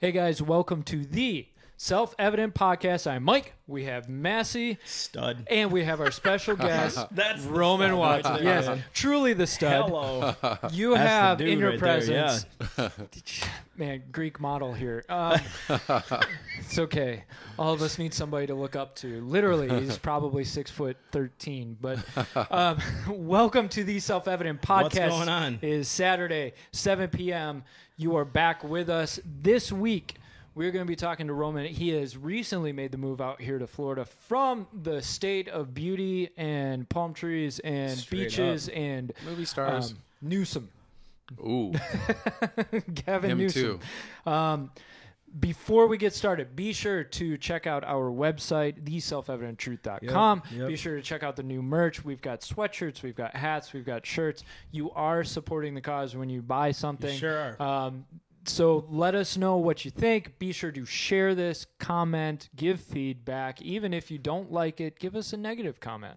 Hey guys, welcome to the Self-Evident Podcast. I'm Mike. We have Massie. Stud. And we have our special guest, that's Roman Watson. Right, yes, man. Truly the stud. Hello. You that's have in your right presence, there, yeah. Man, Greek model here. It's okay. All of us need somebody to look up to. Literally, he's probably 6'13". But welcome to the Self-Evident Podcast. What's going on? It is Saturday, 7 p.m. You are back with us this week. We're going to be talking to Roman. He has recently made the move out here to Florida from the state of beauty and palm trees and beaches and movie stars. Newsom. Ooh. Gavin him Newsom. Too. Before we get started, be sure to check out our website, theselfevidenttruth.com. Yep. Be sure to check out the new merch. We've got sweatshirts, we've got hats, we've got shirts. You are supporting the cause when you buy something. You sure are. So let us know what you think. Be sure to share this, comment, give feedback. Even if you don't like it, give us a negative comment.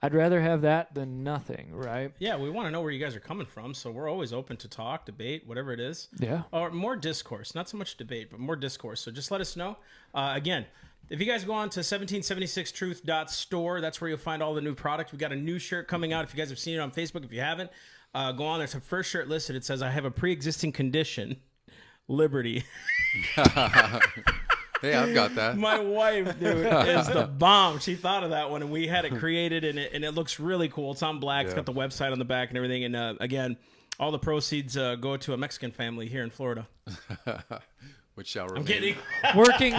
I'd rather have that than nothing, right? Yeah, we want to know where you guys are coming from, so we're always open to talk, debate, whatever it is. Yeah. Or more discourse. Not so much debate, but more discourse. So just let us know. Again, if you guys go on to 1776truth.store, that's where you'll find all the new products. We got a new shirt coming out. If you guys have seen it on Facebook, if you haven't, go on. There's a first shirt listed. It says, I have a pre-existing condition. Liberty. Yeah, hey, I've got that. My wife, dude, is the bomb. She thought of that one, and we had it created, and it looks really cool. It's on black. Yeah. It's got the website on the back and everything. And again, all the proceeds go to a Mexican family here in Florida. Which shall remain. I'm kidding. Working,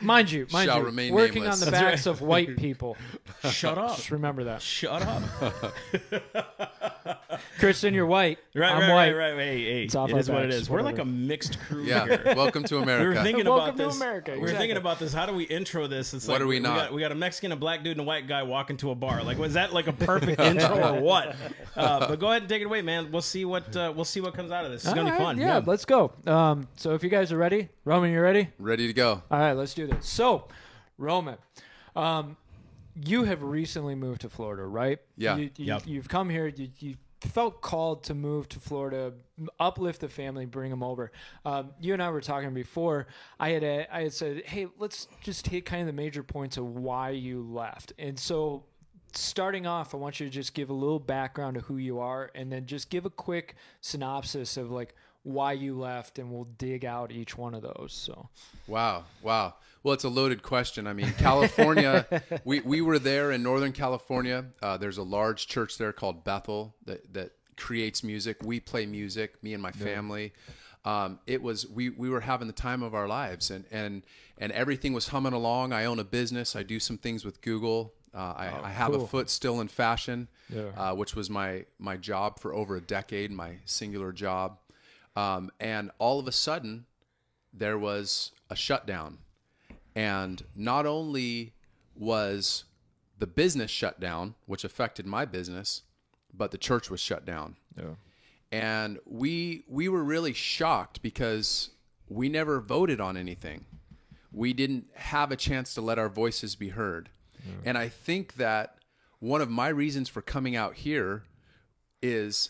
mind you, working nameless. On the that's backs right. of white people. Shut up. Just remember that. Shut up. Kristen, you're white. Right, I'm white. Right. Hey. It's off it is backs, what it is. Whatever. We're like a mixed crew here. Yeah. Welcome to America. We were thinking about this. Welcome to America. Exactly. We were thinking about this. How do we intro this? It's what like, are we not? We got a Mexican, a black dude, and a white guy walking to a bar. Like, was that like a perfect intro or what? But go ahead and take it away, man. We'll see what comes out of this. It's gonna be fun. Yeah, let's go. So if you guys are ready. Roman, you ready? Ready to go. All right, let's do this. So, Roman, you have recently moved to Florida, right? Yeah. You've come here. You felt called to move to Florida, uplift the family, bring them over. You and I were talking before. I had said, hey, let's just hit kind of the major points of why you left. And so, starting off, I want you to just give a little background of who you are and then just give a quick synopsis of, like, why you left, and we'll dig out each one of those. So, wow. Well, it's a loaded question. I mean, California. we were there in Northern California. There's a large church there called Bethel that creates music. We play music. Me and my family. It was we were having the time of our lives, and everything was humming along. I own a business. I do some things with Google. I have a foot still in fashion, which was my job for over a decade. My singular job. And all of a sudden, there was a shutdown. And not only was the business shut down, which affected my business, but the church was shut down. Yeah. And we were really shocked because we never voted on anything. We didn't have a chance to let our voices be heard. Yeah. And I think that one of my reasons for coming out here is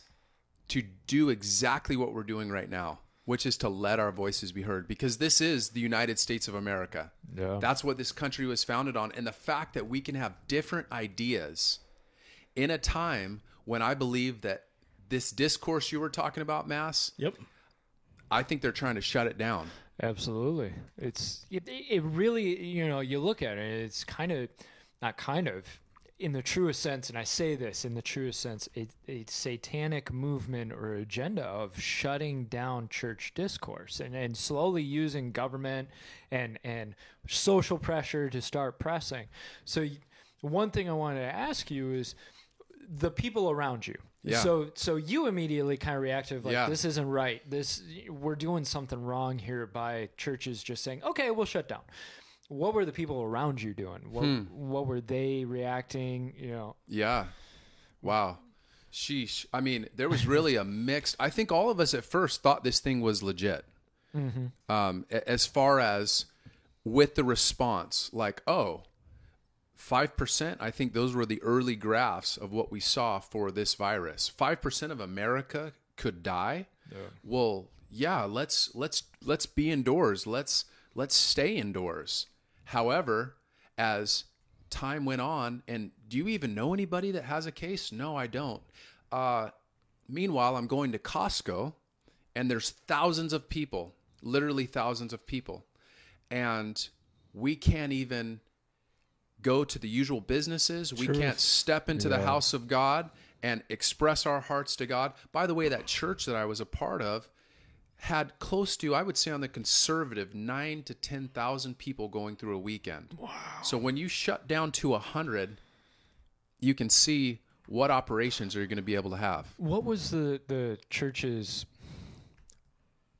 to do exactly what we're doing right now, which is to let our voices be heard, because this is the United States of America. Yeah. That's what this country was founded on. And the fact that we can have different ideas in a time when I believe that this discourse you were talking about, Mass, I think they're trying to shut it down. Absolutely. It really, you know, you look at it, it's kind of, not kind of, in the truest sense, and I say this in the truest sense, a satanic movement or agenda of shutting down church discourse and slowly using government and social pressure to start pressing. So one thing I wanted to ask you is the people around you. Yeah. So you immediately kind of reacted like, this isn't right. We're doing something wrong here by churches just saying, okay, we'll shut down. What were the people around you doing? What were they reacting? You know? Yeah. Wow. Sheesh. I mean, there was really a mixed, I think all of us at first thought this thing was legit. Mm-hmm. As far as with the response, like, 5%, I think those were the early graphs of what we saw for this virus. 5% of America could die. Yeah. Well, yeah, let's be indoors. Let's stay indoors. However, as time went on, and do you even know anybody that has a case? No, I don't. Meanwhile, I'm going to Costco and there's thousands of people, literally thousands of people. And we can't even go to the usual businesses. We can't step into the house of God and express our hearts to God. By the way, that church that I was a part of had close to, I would say on the conservative, 9,000 to 10,000 people going through a weekend. Wow. So when you shut down to 100, you can see what operations are you going to be able to have. What was the church's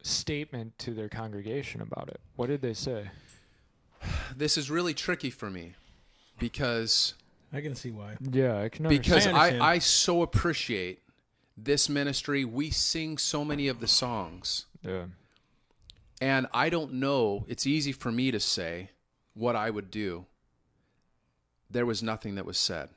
statement to their congregation about it? What did they say? This is really tricky for me because... I can see why. Yeah, I can understand. Because I so appreciate this ministry. We sing so many of the songs. Yeah. And I don't know. It's easy for me to say what I would do. There was nothing that was said.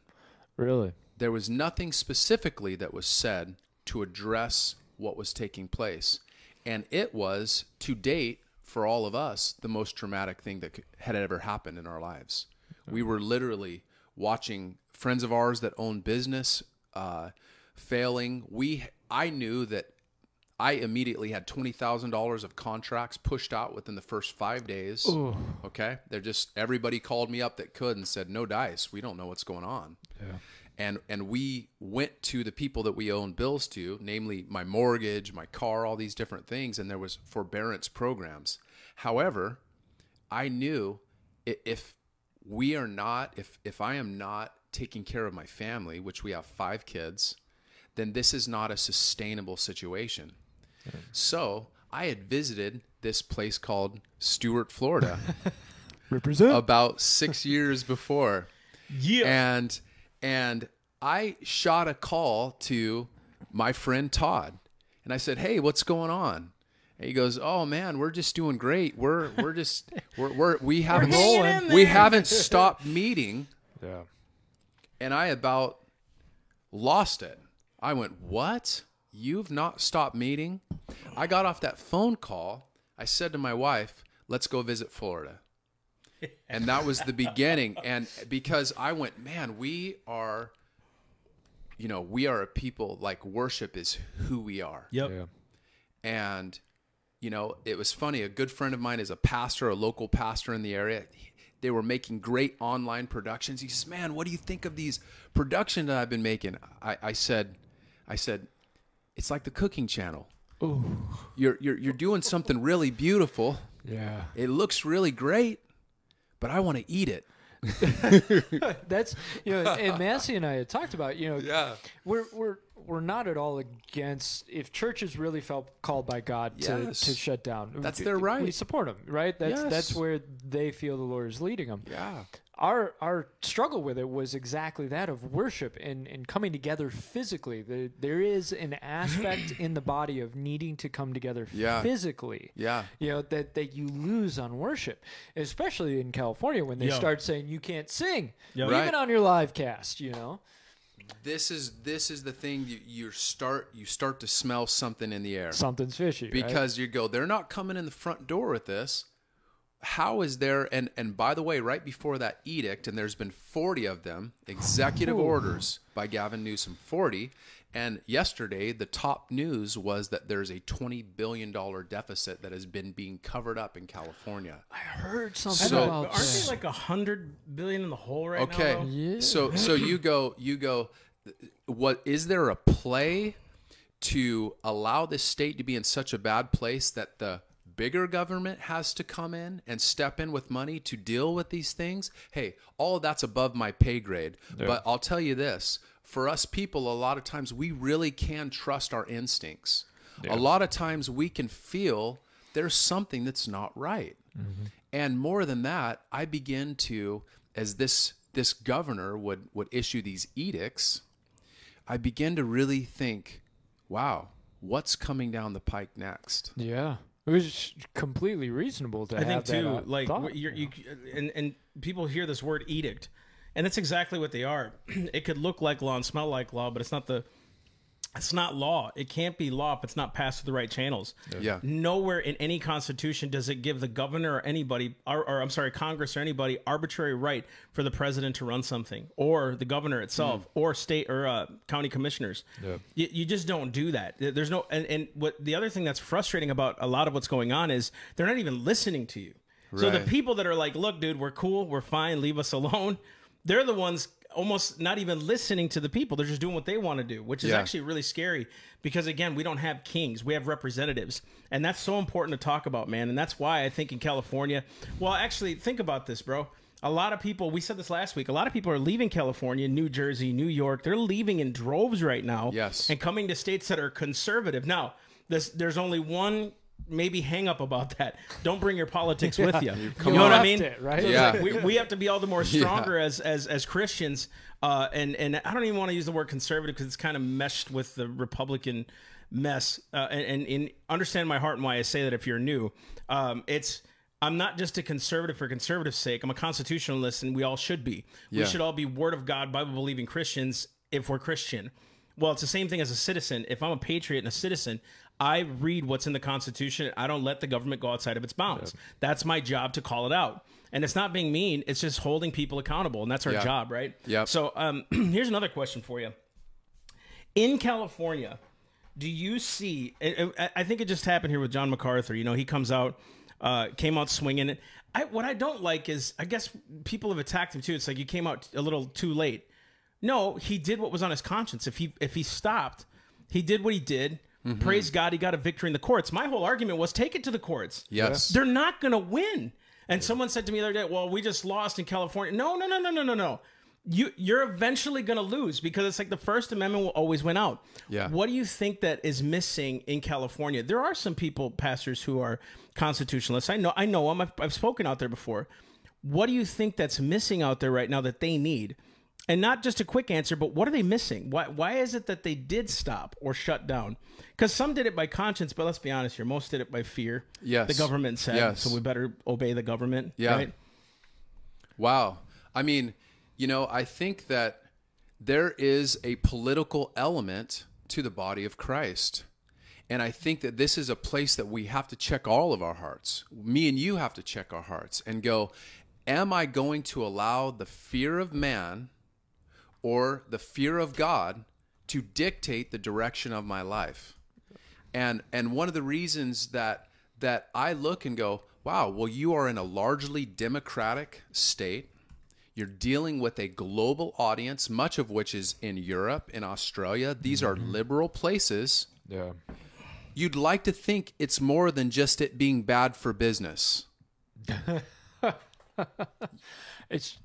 Really? There was nothing specifically that was said to address what was taking place. And it was, to date, for all of us, the most traumatic thing that had ever happened in our lives. We were literally... watching friends of ours that own business failing. I knew that I immediately had $20,000 of contracts pushed out within the first 5 days. Ooh. Okay. They're just, everybody called me up that could and said, no dice. We don't know what's going on. Yeah. And we went to the people that we own bills to, namely my mortgage, my car, all these different things. And there was forbearance programs. However, I knew if I am not taking care of my family, which we have 5 kids, then this is not a sustainable situation. Okay. So I had visited this place called Stuart, Florida, about 6 years before. Yeah. And I shot a call to my friend Todd and I said, hey, what's going on? And he goes, oh man, we're just doing great. We haven't stopped meeting. Yeah. And I about lost it. I went, what? You've not stopped meeting? I got off that phone call. I said to my wife, let's go visit Florida. And that was the beginning. And because I went, man, we are a people, like, worship is who we are. Yep. Yeah. And it was funny. A good friend of mine is a pastor, a local pastor in the area. They were making great online productions. He says, man, what do you think of these productions that I've been making? I said, it's like the cooking channel. Ooh. You're doing something really beautiful. Yeah. It looks really great, but I want to eat it. That's, and Massie and I had talked about, yeah. We're not at all against, if churches really felt called by God, yes, to shut down. That's their right. We support them, right? That's where they feel the Lord is leading them. Yeah. Our struggle with it was exactly that of worship and coming together physically. There is an aspect in the body of needing to come together, yeah, physically. Yeah. That you lose on worship, especially in California when they start saying you can't sing, right, even on your live cast. This is the thing. You start to smell something in the air. Something's fishy, because, right, you go, they're not coming in the front door with this. How is there, and by the way, right before that edict, and there's been 40 of them, executive orders by Gavin Newsom, 40, and yesterday the top news was that there's a $20 billion deficit that has been being covered up in California. I heard something about that. Aren't they like $100 billion in the hole right now? Okay, yeah. So you go, what, is there a play to allow this state to be in such a bad place that the bigger government has to come in and step in with money to deal with these things? Hey, all of that's above my pay grade. Yeah. But I'll tell you this, for us people, a lot of times we really can trust our instincts. Yeah. A lot of times we can feel there's something that's not right. Mm-hmm. And more than that, I begin to, as this governor would issue these edicts, I begin to really think, wow, what's coming down the pike next? Yeah. It was completely reasonable to have that thought. I think, too, like, and people hear this word edict, and that's exactly what they are. It could look like law and smell like law, but it's not the It's not law. It can't be law if it's not passed through the right channels. Yeah. Nowhere in any constitution does it give the governor or anybody, or I'm sorry, Congress or anybody, arbitrary right for the president to run something, or the governor itself, or state or county commissioners. Yeah. You just don't do that. There's no, and what the other thing that's frustrating about a lot of what's going on is they're not even listening to you. Right. So the people that are like, look, dude, we're cool, we're fine, leave us alone. They're the ones almost not even listening to the people. They're just doing what they want to do, which is actually really scary because, again, we don't have kings. We have representatives. And that's so important to talk about, man. And that's why I think in California, well, actually, think about this, bro. A lot of people, we said this last week, a lot of people are leaving California, New Jersey, New York. They're leaving in droves right now and coming to states that are conservative. Now, there's only one maybe hang up about that. Don't bring your politics with you. You know what I mean? It, right? So it's like we have to be all the more stronger as Christians. And I don't even want to use the word conservative because it's kind of meshed with the Republican mess. And understand my heart and why I say that if you're new. I'm not just a conservative for conservative's sake. I'm a constitutionalist, and we all should be. Yeah. We should all be Word of God, Bible-believing Christians if we're Christian. Well, it's the same thing as a citizen. If I'm a patriot and a citizen, I read what's in the Constitution. I don't let the government go outside of its bounds. Yeah. That's my job to call it out. And it's not being mean. It's just holding people accountable. And that's our job, right? Yeah. So here's another question for you. In California, do you see, I think it just happened here with John MacArthur. You know, he comes out, came out swinging. What I don't like is, I guess people have attacked him too. It's like you came out a little too late. No, he did what was on his conscience. If he stopped, he did what he did. Mm-hmm. Praise God, he got a victory in the courts. My whole argument was take it to the courts. Yes. They're not going to win. And someone said to me the other day, well, we just lost in California. No. You're eventually going to lose because it's like the First Amendment will always win out. Yeah. What do you think that is missing in California? There are some people, pastors, who are constitutionalists. I know them. I've spoken out there before. What do you think that's missing out there right now that they need? And not just a quick answer, but what are they missing? Why is it that they did stop or shut down? Because some did it by conscience, but let's be honest here. Most did it by fear. Yes. The government said, so we better obey the government. Yeah. Right? Wow. I mean, you know, I think that there is a political element to the body of Christ. And I think that this is a place that we have to check all of our hearts. Me and you have to check our hearts and go, am I going to allow the fear of man or the fear of God to dictate the direction of my life? And one of the reasons that I look and go, wow, well, you are in a largely democratic state. You're dealing with a global audience, much of which is in Europe, in Australia. These are liberal places. Yeah. You'd like to think it's more than just it being bad for business.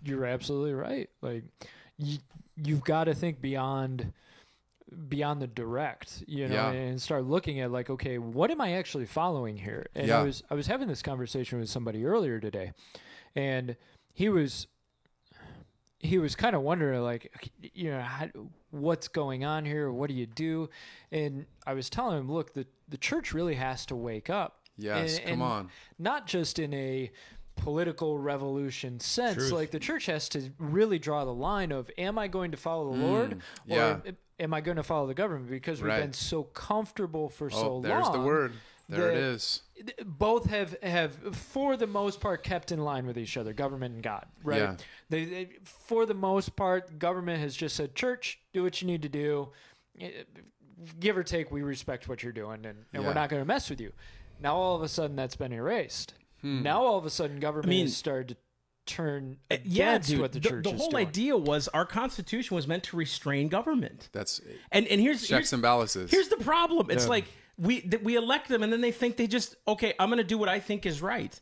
You're absolutely right. Like, you've got to think beyond the direct, you know, and start looking at like, okay, what am I actually following here? And I was having this conversation with somebody earlier today, and he was kind of wondering like, you know, what's going on here? What do you do? And I was telling him, look, the church really has to wake up. Yes. Come on. Not just in a political revolution sense. Truth. Like the church has to really draw the line of, am I going to follow the Lord or am I going to follow the government? Because we've been so comfortable for so long. There's the word. There it is. Both have for the most part kept in line with each other, government and God, right? Yeah. They for the most part, government has just said, church, do what you need to do. Give or take, we respect what you're doing and we're not going to mess with you. Now all of a sudden that's been erased. Now all of a sudden government has started to turn against what the church is doing. The whole idea was our Constitution was meant to restrain government. That's and here's checks and balances. Here's the problem. It's like we elect them and then they think they just, okay, I'm going to do what I think is right.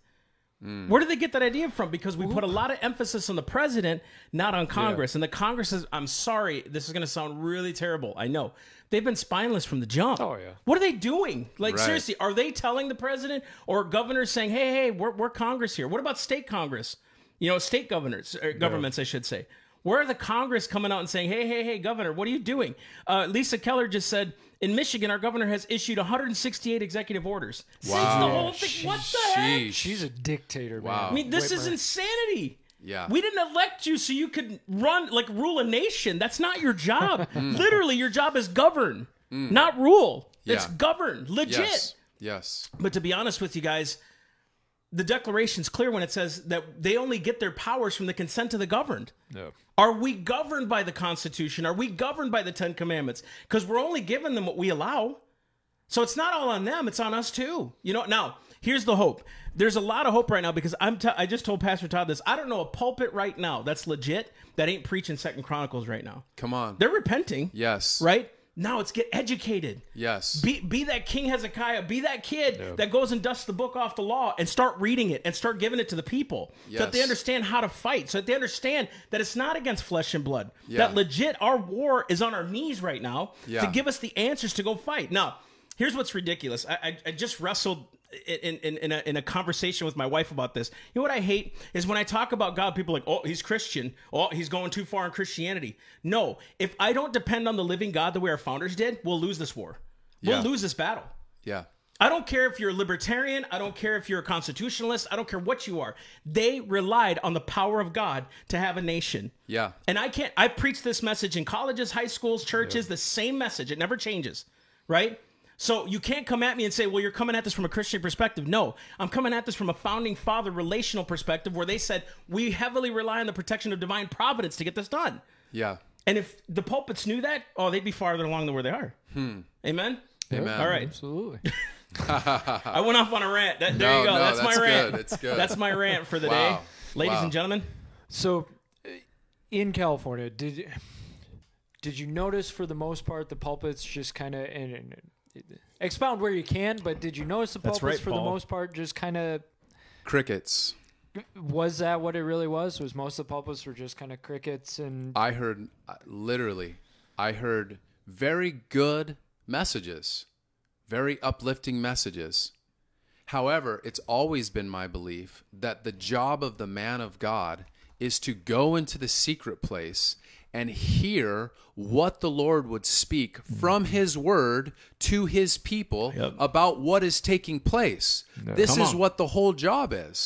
Where did they get that idea from? Because we put a lot of emphasis on the president, not on Congress. And the Congress is, I'm sorry, this is going to sound really terrible. I know. They've been spineless from the jump. Oh, yeah. What are they doing? Like, seriously, are they telling the president or governors saying, hey, we're Congress here? What about state Congress? You know, state governors, or governments, I should say. Where are the Congress coming out and saying, hey, governor, what are you doing? Lisa Keller just said, in Michigan, our governor has issued 168 executive orders. Wow. Since the whole thing, what the heck? She's a dictator, man. Wow. I mean, this is insanity. Yeah. We didn't elect you so you could run, like, rule a nation. That's not your job. Literally, your job is govern, not rule. Yeah. It's govern. Legit. Yes. Yes. But to be honest with you guys, the Declaration's clear when it says that they only get their powers from the consent of the governed. Yeah. Are we governed by the Constitution? Are we governed by the Ten Commandments? Because we're only giving them what we allow. So it's not all on them. It's on us too. You know, now, here's the hope. There's a lot of hope right now because I just told Pastor Todd this. I don't know a pulpit right now that's legit that ain't preaching Second Chronicles right now. Come on. They're repenting. Yes. Right? Now it's get educated. Yes. Be that King Hezekiah. Be that kid that goes and dusts the book off the law and start reading it and start giving it to the people so that they understand how to fight, so that they understand that it's not against flesh and blood, that legit our war is on our knees right now to give us the answers to go fight. Now, here's what's ridiculous. I just wrestled in a conversation with my wife about this. You know what I hate is when I talk about God, people are like, oh, he's Christian. Oh, he's going too far in Christianity. No, if I don't depend on the living God the way our founders did, we'll lose this war. We'll lose this battle. Yeah. I don't care if you're a libertarian. I don't care if you're a constitutionalist. I don't care what you are. They relied on the power of God to have a nation. Yeah. And I preach this message in colleges, high schools, churches, the same message. It never changes, right? So you can't come at me and say, well, you're coming at this from a Christian perspective. No, I'm coming at this from a founding father relational perspective where they said, we heavily rely on the protection of divine providence to get this done. Yeah. And if the pulpits knew that, oh, they'd be farther along than where they are. Amen? Amen. All right. Absolutely. I went off on a rant. There you go. No, that's my rant. Good. It's good. That's my rant for the day. Ladies and gentlemen. So in California, did you notice for the most part the pulpits just kind of... expound where you can, but did you notice the pulpits for the most part just kind of crickets? Was that what it really was? Was most of the pulpits were just kind of crickets? And I heard very good messages, very uplifting messages. However, it's always been my belief that the job of the man of God is to go into the secret place and hear what the Lord would speak from his word to his people about what is taking place. No. This is what the whole job is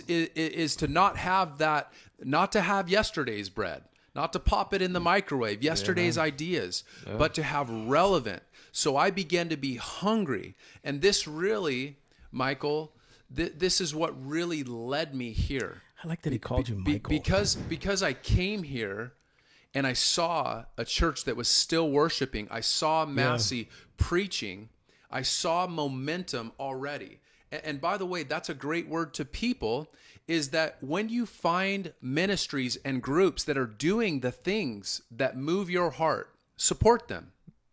to not have that, not to have yesterday's bread, not to pop it in the microwave, yesterday's ideas, but to have relevant. So I began to be hungry. And this really, Michael, this is what really led me here. I like that he called you Michael. Because I came here, and I saw a church that was still worshiping. I saw Massie preaching. I saw momentum already. And by the way, that's a great word to people, is that when you find ministries and groups that are doing the things that move your heart, support them.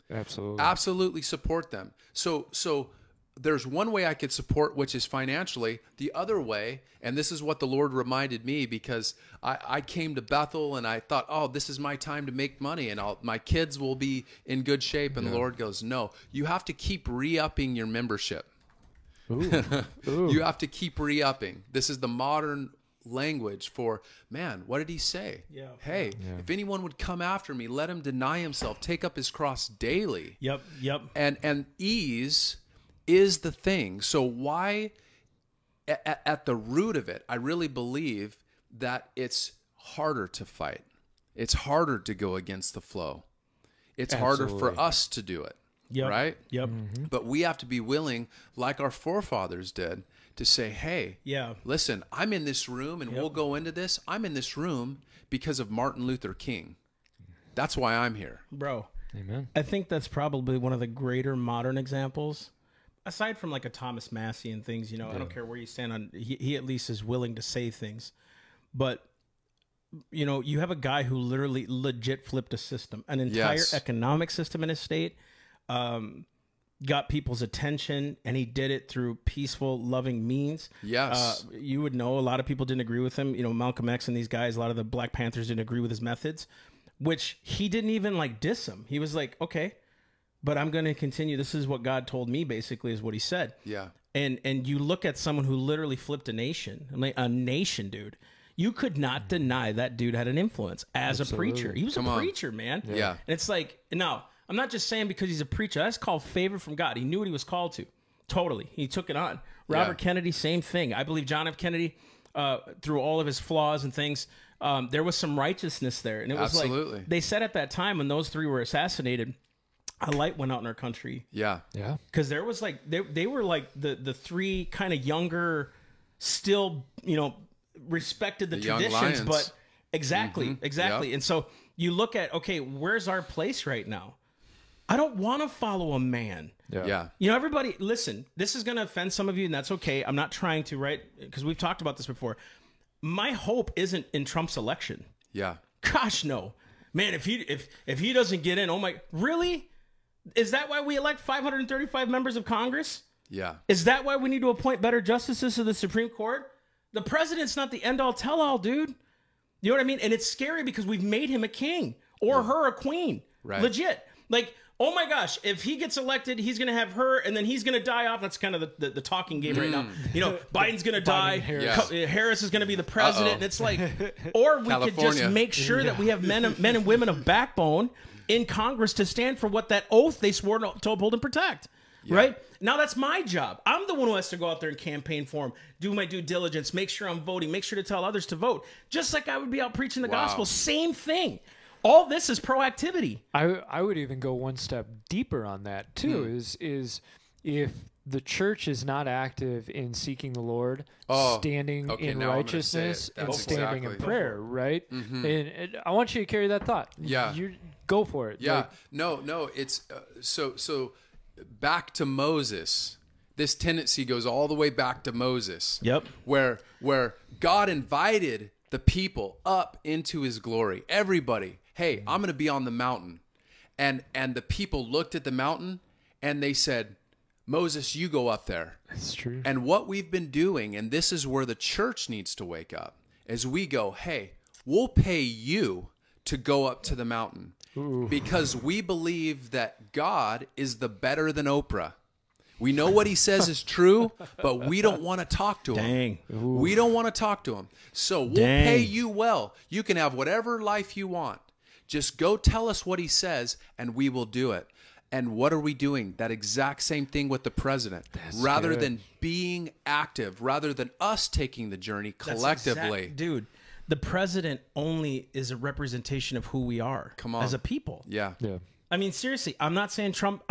Absolutely. Absolutely support them. So there's one way I could support, which is financially. The other way, and this is what the Lord reminded me, because I came to Bethel and I thought, oh, this is my time to make money and my kids will be in good shape. And the Lord goes, no, you have to keep re-upping your membership. Ooh. Ooh. You have to keep re-upping. This is the modern language for, man, what did he say? Yeah. Hey, if anyone would come after me, let him deny himself, take up his cross daily. Yep. And ease is the thing. So why, at the root of it, I really believe that it's harder to fight. It's harder to go against the flow. It's harder for us to do it, right? Yep. Mm-hmm. But we have to be willing, like our forefathers did, to say, hey, listen, I'm in this room, and we'll go into this. I'm in this room because of Martin Luther King. That's why I'm here. Bro, amen. I think that's probably one of the greater modern examples. Aside from like a Thomas Massie and things, you know, I don't care where you stand on, he at least is willing to say things. But, you know, you have a guy who literally legit flipped a system, an entire economic system in his state, got people's attention, and he did it through peaceful, loving means. Yes. You would know a lot of people didn't agree with him. You know, Malcolm X and these guys, a lot of the Black Panthers didn't agree with his methods, which he didn't even like diss him. He was like, okay, but I'm going to continue. This is what God told me, basically, is what he said. Yeah. And you look at someone who literally flipped a nation. I mean, a nation, dude. You could not deny that dude had an influence as a preacher. He was a preacher, man. Yeah. And it's like, no, I'm not just saying because he's a preacher. That's called favor from God. He knew what he was called to. Totally. He took it on. Robert Kennedy, same thing. I believe John F. Kennedy through all of his flaws and things, there was some righteousness there. And it was like, they said at that time when those three were assassinated, a light went out in our country. Yeah. Yeah. Because there was like, they were like the three kind of younger, still, you know, respected the traditions, but exactly. Yep. And so you look at, okay, where's our place right now? I don't want to follow a man. Yeah. Yeah. You know, everybody, listen, this is going to offend some of you, and that's okay. I'm not trying to, right? Because we've talked about this before. My hope isn't in Trump's election. Yeah. Gosh, no. Man, if he doesn't get in, oh my, really? Is that why we elect 535 members of Congress? Yeah. Is that why we need to appoint better justices to the Supreme Court? The president's not the end all tell all, dude. You know what I mean? And it's scary because we've made him a king or her a queen. Right. Legit. Like, oh my gosh, if he gets elected, he's going to have her, and then he's going to die off. That's kind of the talking game right now. You know, Biden's going to die. Harris. Yeah. Harris is going to be the president. And it's like, or we could just make sure that we have men and women of backbone in Congress to stand for what that oath they swore to uphold and protect. Yeah. Right? Now that's my job. I'm the one who has to go out there and campaign for him, do my due diligence, make sure I'm voting, make sure to tell others to vote. Just like I would be out preaching the gospel. Same thing. All this is proactivity. I would even go one step deeper on that too. Is if the church is not active in seeking the Lord, standing in righteousness, and standing in prayer, right? Mm-hmm. And I want you to carry that thought. Yeah, you go for it. Yeah, like, no. It's so back to Moses. This tendency goes all the way back to Moses. Yep, where God invited the people up into his glory. Everybody. Hey, I'm going to be on the mountain. And the people looked at the mountain and they said, Moses, you go up there. That's true. And what we've been doing, and this is where the church needs to wake up, is we go, hey, we'll pay you to go up to the mountain. Ooh. Because we believe that God is the better than Oprah. We know what he says is true, but we don't want to talk to him. Dang. Ooh. We don't want to talk to him. So we'll pay you well. You can have whatever life you want. Just go tell us what he says, and we will do it. And what are we doing? That exact same thing with the president. That's rather good. Than being active, rather than us taking the journey collectively. Dude, the president only is a representation of who we are as a people. Yeah. Yeah. I mean, seriously, I'm not saying Trump.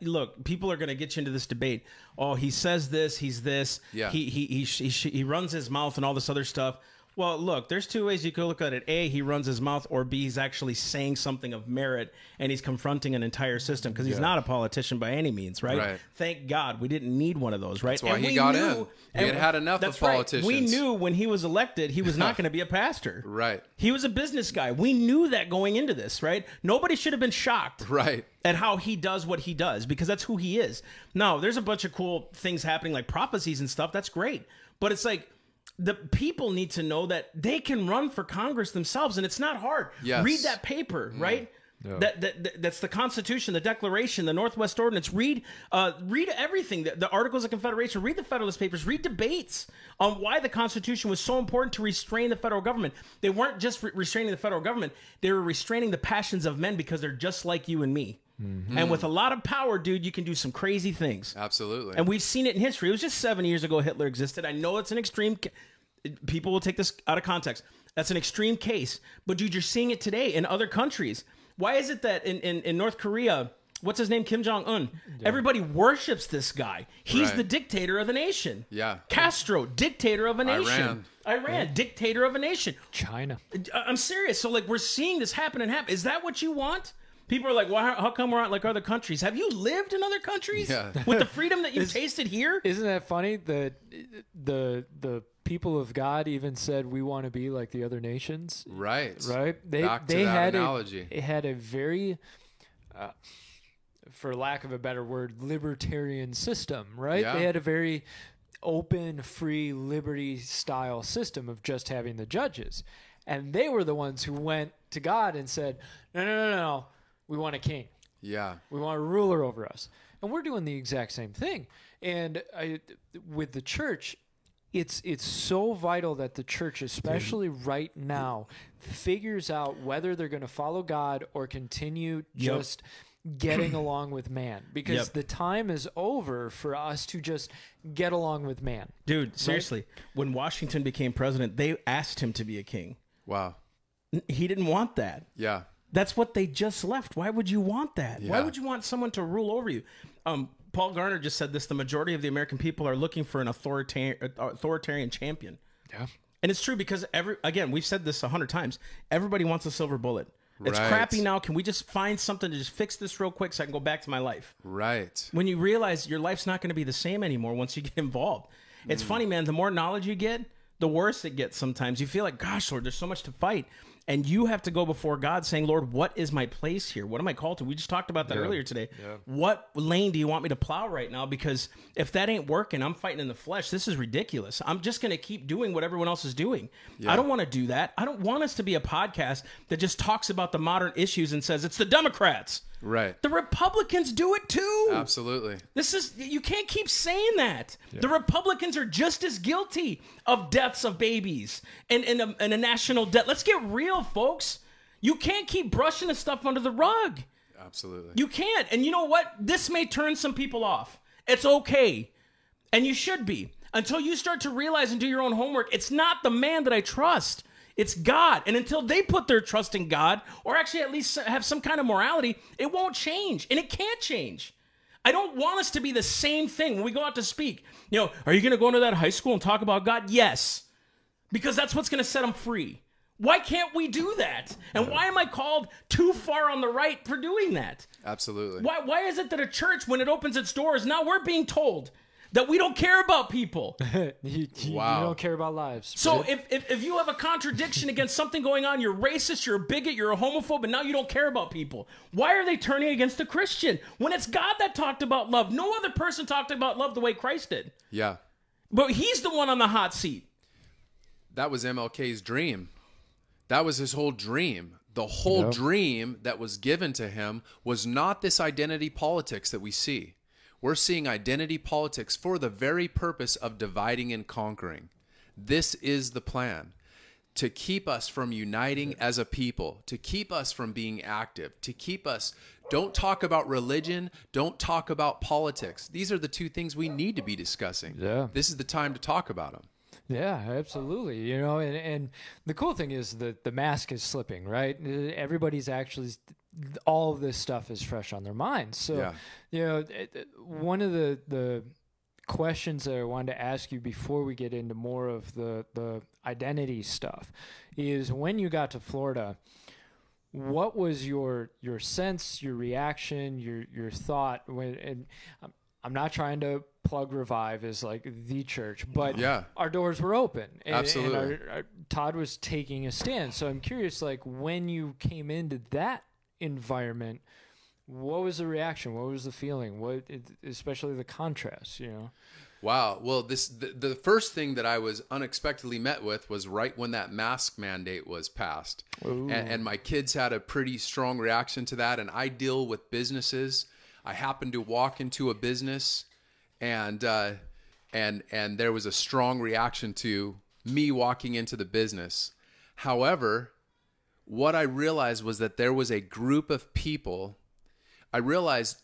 Look, people are going to get you into this debate. Oh, he says this, he's this. Yeah. He runs his mouth and all this other stuff. Well, look, there's two ways you could look at it. A, he runs his mouth, or B, he's actually saying something of merit and he's confronting an entire system because he's not a politician by any means, right? Thank God we didn't need one of those, right? That's why he got in. We had had enough of politicians. Right. We knew when he was elected, he was not going to be a pastor. Right. He was a business guy. We knew that going into this, right? Nobody should have been shocked. Right. At how he does what he does, because that's who he is. Now, there's a bunch of cool things happening like prophecies and stuff. That's great. But it's like, the people need to know that they can run for Congress themselves, and it's not hard. Yes. Read that paper, right? Yeah. That's the Constitution, the Declaration, the Northwest Ordinance. Read everything, the Articles of Confederation. Read the Federalist Papers. Read debates on why the Constitution was so important to restrain the federal government. They weren't just restraining the federal government. They were restraining the passions of men because they're just like you and me. Mm-hmm. And with a lot of power, dude, you can do some crazy things. Absolutely. And we've seen it in history. It was just 7 years ago Hitler existed. I know it's an extreme. People will take this out of context. That's an extreme case. But, dude, you're seeing it today in other countries. Why is it that in North Korea, what's his name, Kim Jong-un, everybody worships this guy. He's the dictator of the nation. Yeah. Castro, dictator of a nation. Iran, dictator of a nation. China. I'm serious. So, like, we're seeing this happen and happen. Is that what you want? People are like, well, how come we're not like other countries? Have you lived in other countries with the freedom that you've tasted here? Isn't that funny? The people of God even said we want to be like the other nations. Right. Right. They had analogy. It had a very, for lack of a better word, libertarian system. Right. Yeah. They had a very open, free, liberty style system of just having the judges. And they were the ones who went to God and said, no. We want a king. Yeah. We want a ruler over us. And we're doing the exact same thing. And with the church, it's so vital that the church, especially right now, figures out whether they're going to follow God or continue just getting along with man, because the time is over for us to just get along with man. Dude, seriously, right? When Washington became president, they asked him to be a king. Wow. He didn't want that. Yeah. That's what they just left. Why would you want that? Yeah. Why would you want someone to rule over you? Paul Garner just said this. The majority of the American people are looking for an authoritarian champion. Yeah. And it's true, because again, we've said this 100 times. Everybody wants a silver bullet. It's crappy now. Can we just find something to just fix this real quick so I can go back to my life? Right. When you realize your life's not going to be the same anymore once you get involved. It's funny, man. The more knowledge you get, the worse it gets sometimes. You feel like, gosh, Lord, there's so much to fight. And you have to go before God saying, Lord, what is my place here? What am I called to? We just talked about that earlier today. Yeah. What lane do you want me to plow right now? Because if that ain't working, I'm fighting in the flesh. This is ridiculous. I'm just going to keep doing what everyone else is doing. Yeah. I don't want to do that. I don't want us to be a podcast that just talks about the modern issues and says, it's the Democrats. Right. The Republicans do it too. Absolutely. You can't keep saying that. Yeah. The Republicans are just as guilty of deaths of babies and a national debt. Let's get real, folks. You can't keep brushing this stuff under the rug. Absolutely. You can't. And you know what? This may turn some people off. It's okay. And you should be. Until you start to realize and do your own homework, it's not the man that I trust. It's God. And until they put their trust in God, or actually at least have some kind of morality, it won't change. And it can't change. I don't want us to be the same thing when we go out to speak. You know, are you going to go into that high school and talk about God? Yes. Because that's what's going to set them free. Why can't we do that? And why am I called too far on the right for doing that? Absolutely. Why is it that a church, when it opens its doors, now we're being told that we don't care about people? You don't care about lives. So if you have a contradiction against something going on, you're racist, you're a bigot, you're a homophobe, and now you don't care about people. Why are they turning against the Christian when it's God that talked about love? No other person talked about love the way Christ did. Yeah. But he's the one on the hot seat. That was MLK's dream. That was his whole dream. The whole dream that was given to him was not this identity politics that we see. We're seeing identity politics for the very purpose of dividing and conquering. This is the plan. To keep us from uniting as a people, to keep us from being active, to keep us, don't talk about religion, don't talk about politics. These are the two things we need to be discussing. Yeah. This is the time to talk about them. Yeah, absolutely. You know, and the cool thing is that the mask is slipping, right? Everybody's actually, all of this stuff is fresh on their minds. So, you know, one of the questions that I wanted to ask you before we get into more of the identity stuff is, when you got to Florida, what was your sense, your reaction, your thought? And I'm not trying to plug Revive as like the church, but our doors were open, and absolutely, and our Todd was taking a stand. So I'm curious, like, when you came into that environment, what was the reaction? What was the feeling? Especially the contrast, you know? Wow. Well, the first thing that I was unexpectedly met with was right when that mask mandate was passed. And my kids had a pretty strong reaction to that. And I deal with businesses. I happened to walk into a business, and there was a strong reaction to me walking into the business. However, what I realized was that there was a group of people. I realized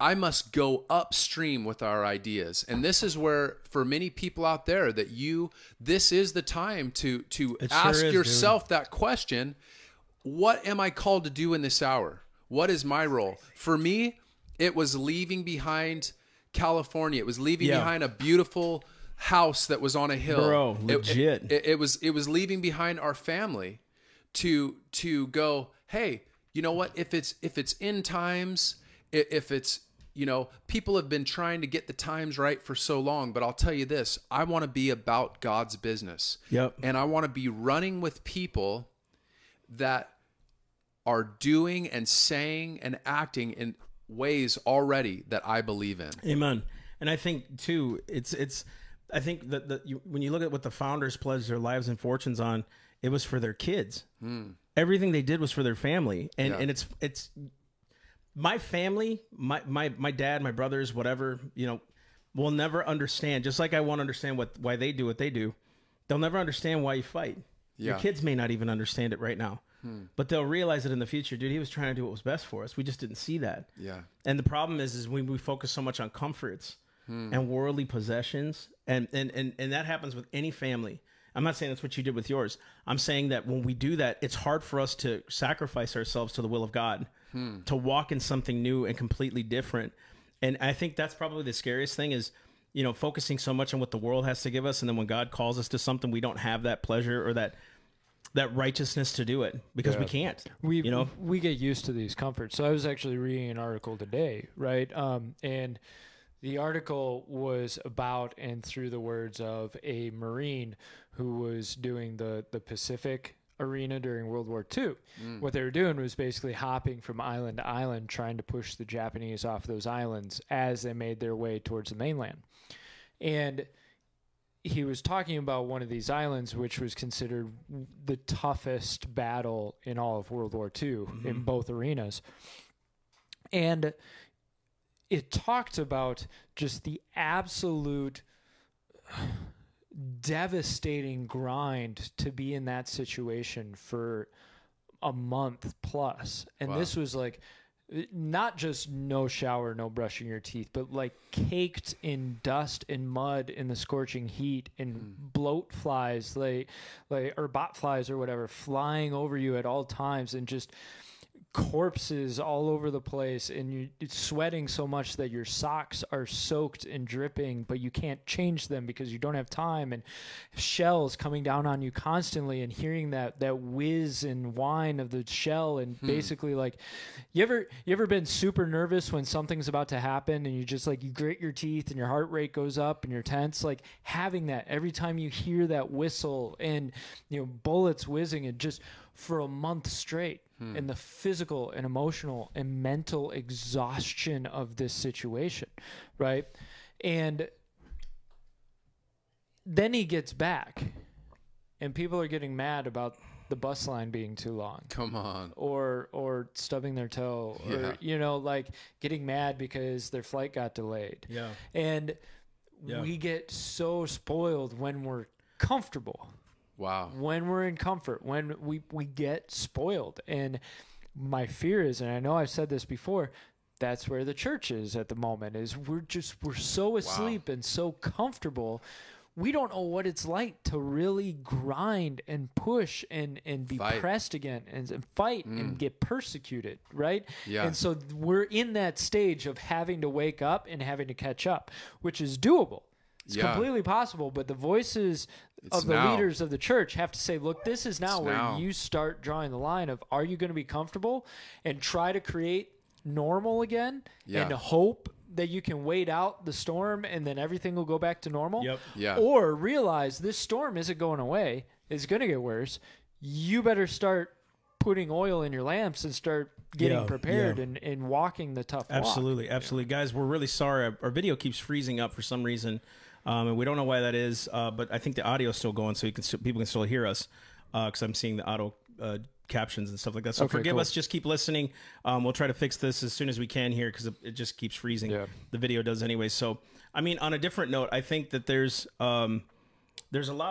I must go upstream with our ideas. And this is where, for many people out there, that this is the time to ask yourself that question. What am I called to do in this hour? What is my role? For me, it was leaving behind California. It was leaving behind a beautiful house that was on a hill. Bro, legit. It was leaving behind our family to go, hey, you know what? If it's end times, if it's, you know, people have been trying to get the times right for so long, but I'll tell you this, I want to be about God's business. Yep. And I want to be running with people that are doing and saying and acting in ways already that I believe in. Amen. And I think too, I think that when you look at what the founders pledged their lives and fortunes on, it was for their kids. Everything they did was for their family. And it's my family, my dad, my brothers, whatever, you know, will never understand. Just like I won't understand why they do what they do. They'll never understand why you fight. Your kids may not even understand it right now. But they'll realize that in the future, dude, he was trying to do what was best for us. We just didn't see that. Yeah. And the problem is when we focus so much on comforts and worldly possessions, and that happens with any family. I'm not saying that's what you did with yours. I'm saying that when we do that, it's hard for us to sacrifice ourselves to the will of God, to walk in something new and completely different. And I think that's probably the scariest thing is, you know, focusing so much on what the world has to give us. And then when God calls us to something, we don't have that pleasure or that righteousness to do it because we can't. We get used to these comforts. So I was actually reading an article today, right? And the article was about and through the words of a Marine who was doing the Pacific arena during World War II. What they were doing was basically hopping from island to island, trying to push the Japanese off those islands as they made their way towards the mainland. And he was talking about one of these islands, which was considered the toughest battle in all of World War II in both arenas. And it talked about just the absolute devastating grind to be in that situation for a month plus. And this was like not just no shower, no brushing your teeth, but like caked in dust and mud in the scorching heat and bloat flies, like or bot flies or whatever, flying over you at all times and just corpses all over the place, and you're sweating so much that your socks are soaked and dripping, but you can't change them because you don't have time, and shells coming down on you constantly and hearing that whiz and whine of the shell. And basically, like, you ever been super nervous when something's about to happen and you just like you grit your teeth and your heart rate goes up and you're tense? Like having that every time you hear that whistle and, you know, bullets whizzing, and just for a month straight, and the physical and emotional and mental exhaustion of this situation, right? And then he gets back, and people are getting mad about the bus line being too long. Come on. Or stubbing their toe, or, you know, like getting mad because their flight got delayed. Yeah. And we get so spoiled when we're comfortable. Wow. When we're in comfort, when we get spoiled. And my fear is, and I know I've said this before, that's where the church is at the moment, is we're so asleep and so comfortable. We don't know what it's like to really grind and push and be pressed again and fight and get persecuted, right? Yeah. And so we're in that stage of having to wake up and having to catch up, which is doable. It's completely possible, but the voices of the leaders of the church have to say, look, this is now where you start drawing the line of, are you going to be comfortable and try to create normal again and hope that you can wait out the storm and then everything will go back to normal? Yep. Yeah. Or realize this storm isn't going away. It's going to get worse. You better start putting oil in your lamps and start getting prepared and walking the tough walk. Absolutely. Guys, we're really sorry. Our video keeps freezing up for some reason. And we don't know why that is, but I think the audio is still going, so people can still hear us, because I'm seeing the auto captions and stuff like that. So forgive us. Just keep listening. We'll try to fix this as soon as we can here, because it just keeps freezing. Yeah. The video does anyway. So, I mean, on a different note, I think that there's a lot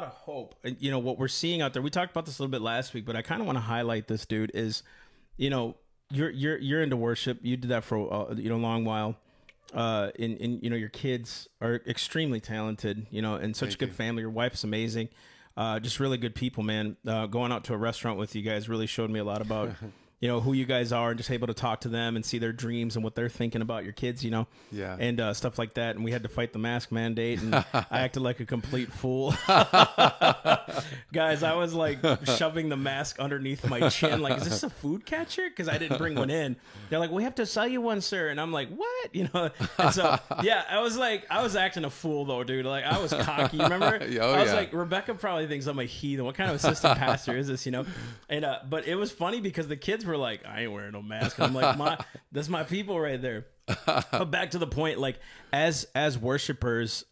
of hope. And, you know, what we're seeing out there, we talked about this a little bit last week, but I kind of want to highlight this, dude, is, you know, you're into worship. You did that for a long while. And you know, your kids are extremely talented, you know, and such a good family. Your wife's amazing. Just really good people, man. Going out to a restaurant with you guys really showed me a lot about, you know, who you guys are, and just able to talk to them and see their dreams and what they're thinking about your kids, you know, and stuff like that. And we had to fight the mask mandate, and I acted like a complete fool. Guys, I was like shoving the mask underneath my chin, like, is this a food catcher? Because I didn't bring one in. They're like, we have to sell you one, sir. And I'm like, what? You know? And so, yeah, I was acting a fool, though, dude. Like, I was cocky, remember? I was like, Rebecca probably thinks I'm a heathen. What kind of assistant pastor is this, you know? And but it was funny because the kids were like, I ain't wearing no mask. And I'm like, that's my people right there. But back to the point, like, as worshipers,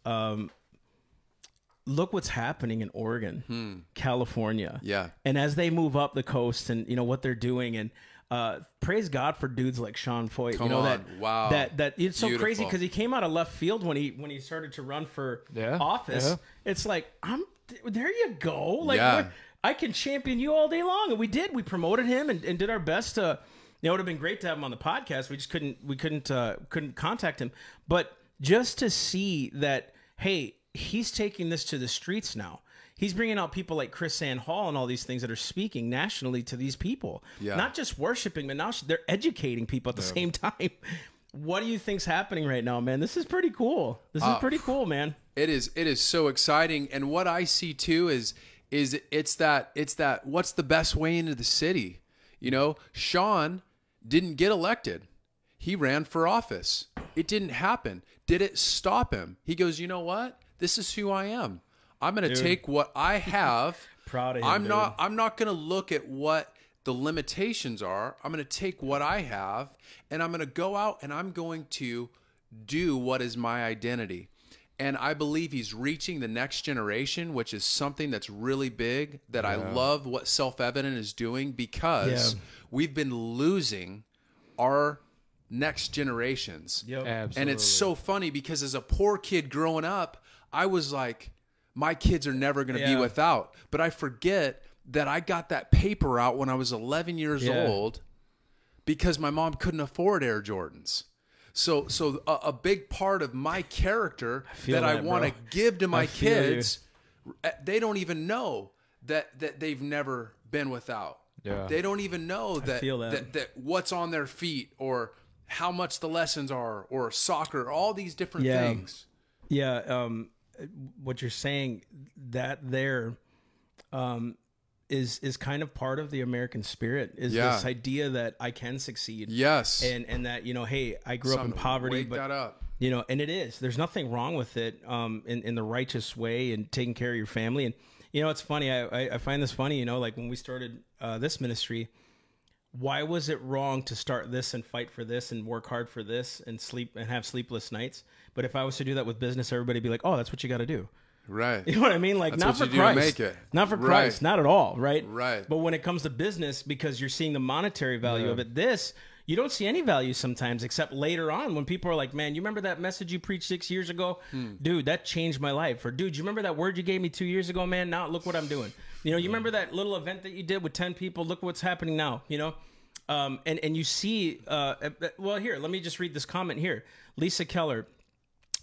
look what's happening in Oregon, California. Yeah. And as they move up the coast, and you know what they're doing, and praise God for dudes like Sean Foyt. Come on. That, wow. That it's so crazy because he came out of left field when he started to run for office. It's like, there you go. Like, I can champion you all day long. And we did. We promoted him and did our best to, you know, it would have been great to have him on the podcast. We just couldn't contact him. But just to see that, hey, he's taking this to the streets now. He's bringing out people like Chris Sanhal and all these things that are speaking nationally to these people. Yeah. Not just worshiping, but now they're educating people at the same time. What do you think's happening right now, man? This is pretty cool. This is pretty cool, man. It is so exciting. And what I see too is what's the best way into the city? You know, Sean didn't get elected. He ran for office. It didn't happen. Did it stop him? He goes, you know what? This is who I am. I'm going to take what I have. Proud of him. I'm not going to look at what the limitations are. I'm going to take what I have and I'm going to go out and I'm going to do what is my identity. And I believe he's reaching the next generation, which is something that's really big that I love what Self-Evident is doing, because we've been losing our next generations. Yep. Absolutely. And it's so funny because as a poor kid growing up, I was like, my kids are never going to be without. But I forget that I got that paper out when I was 11 years old because my mom couldn't afford Air Jordans. So a big part of my character I want to give to my kids, they don't even know that they've never been without. Yeah. They don't even know that what's on their feet or how much the lessons are or soccer, all these different things. Yeah, what you're saying that there is kind of part of the American spirit is this idea that I can succeed. Yes. And that, you know, hey, I grew up in poverty, wake that up. You know, and it is, there's nothing wrong with it in the righteous way and taking care of your family. And, you know, it's funny. I find this funny, you know, like when we started this ministry, why was it wrong to start this and fight for this and work hard for this and sleep and have sleepless nights? But if I was to do that with business, everybody'd be like, oh, that's what you got to do. Right. You know what I mean? Like, that's not for Christ. Not for Christ. Not at all. Right. Right. But when it comes to business, because you're seeing the monetary value of it, this, you don't see any value sometimes, except later on when people are like, man, you remember that message you preached 6 years ago? Dude, that changed my life. Or, dude, you remember that word you gave me 2 years ago, man? Now look what I'm doing. You know, you remember that little event that you did with 10 people? Look what's happening now, you know? And you see, well, here, let me just read this comment here. Lisa Keller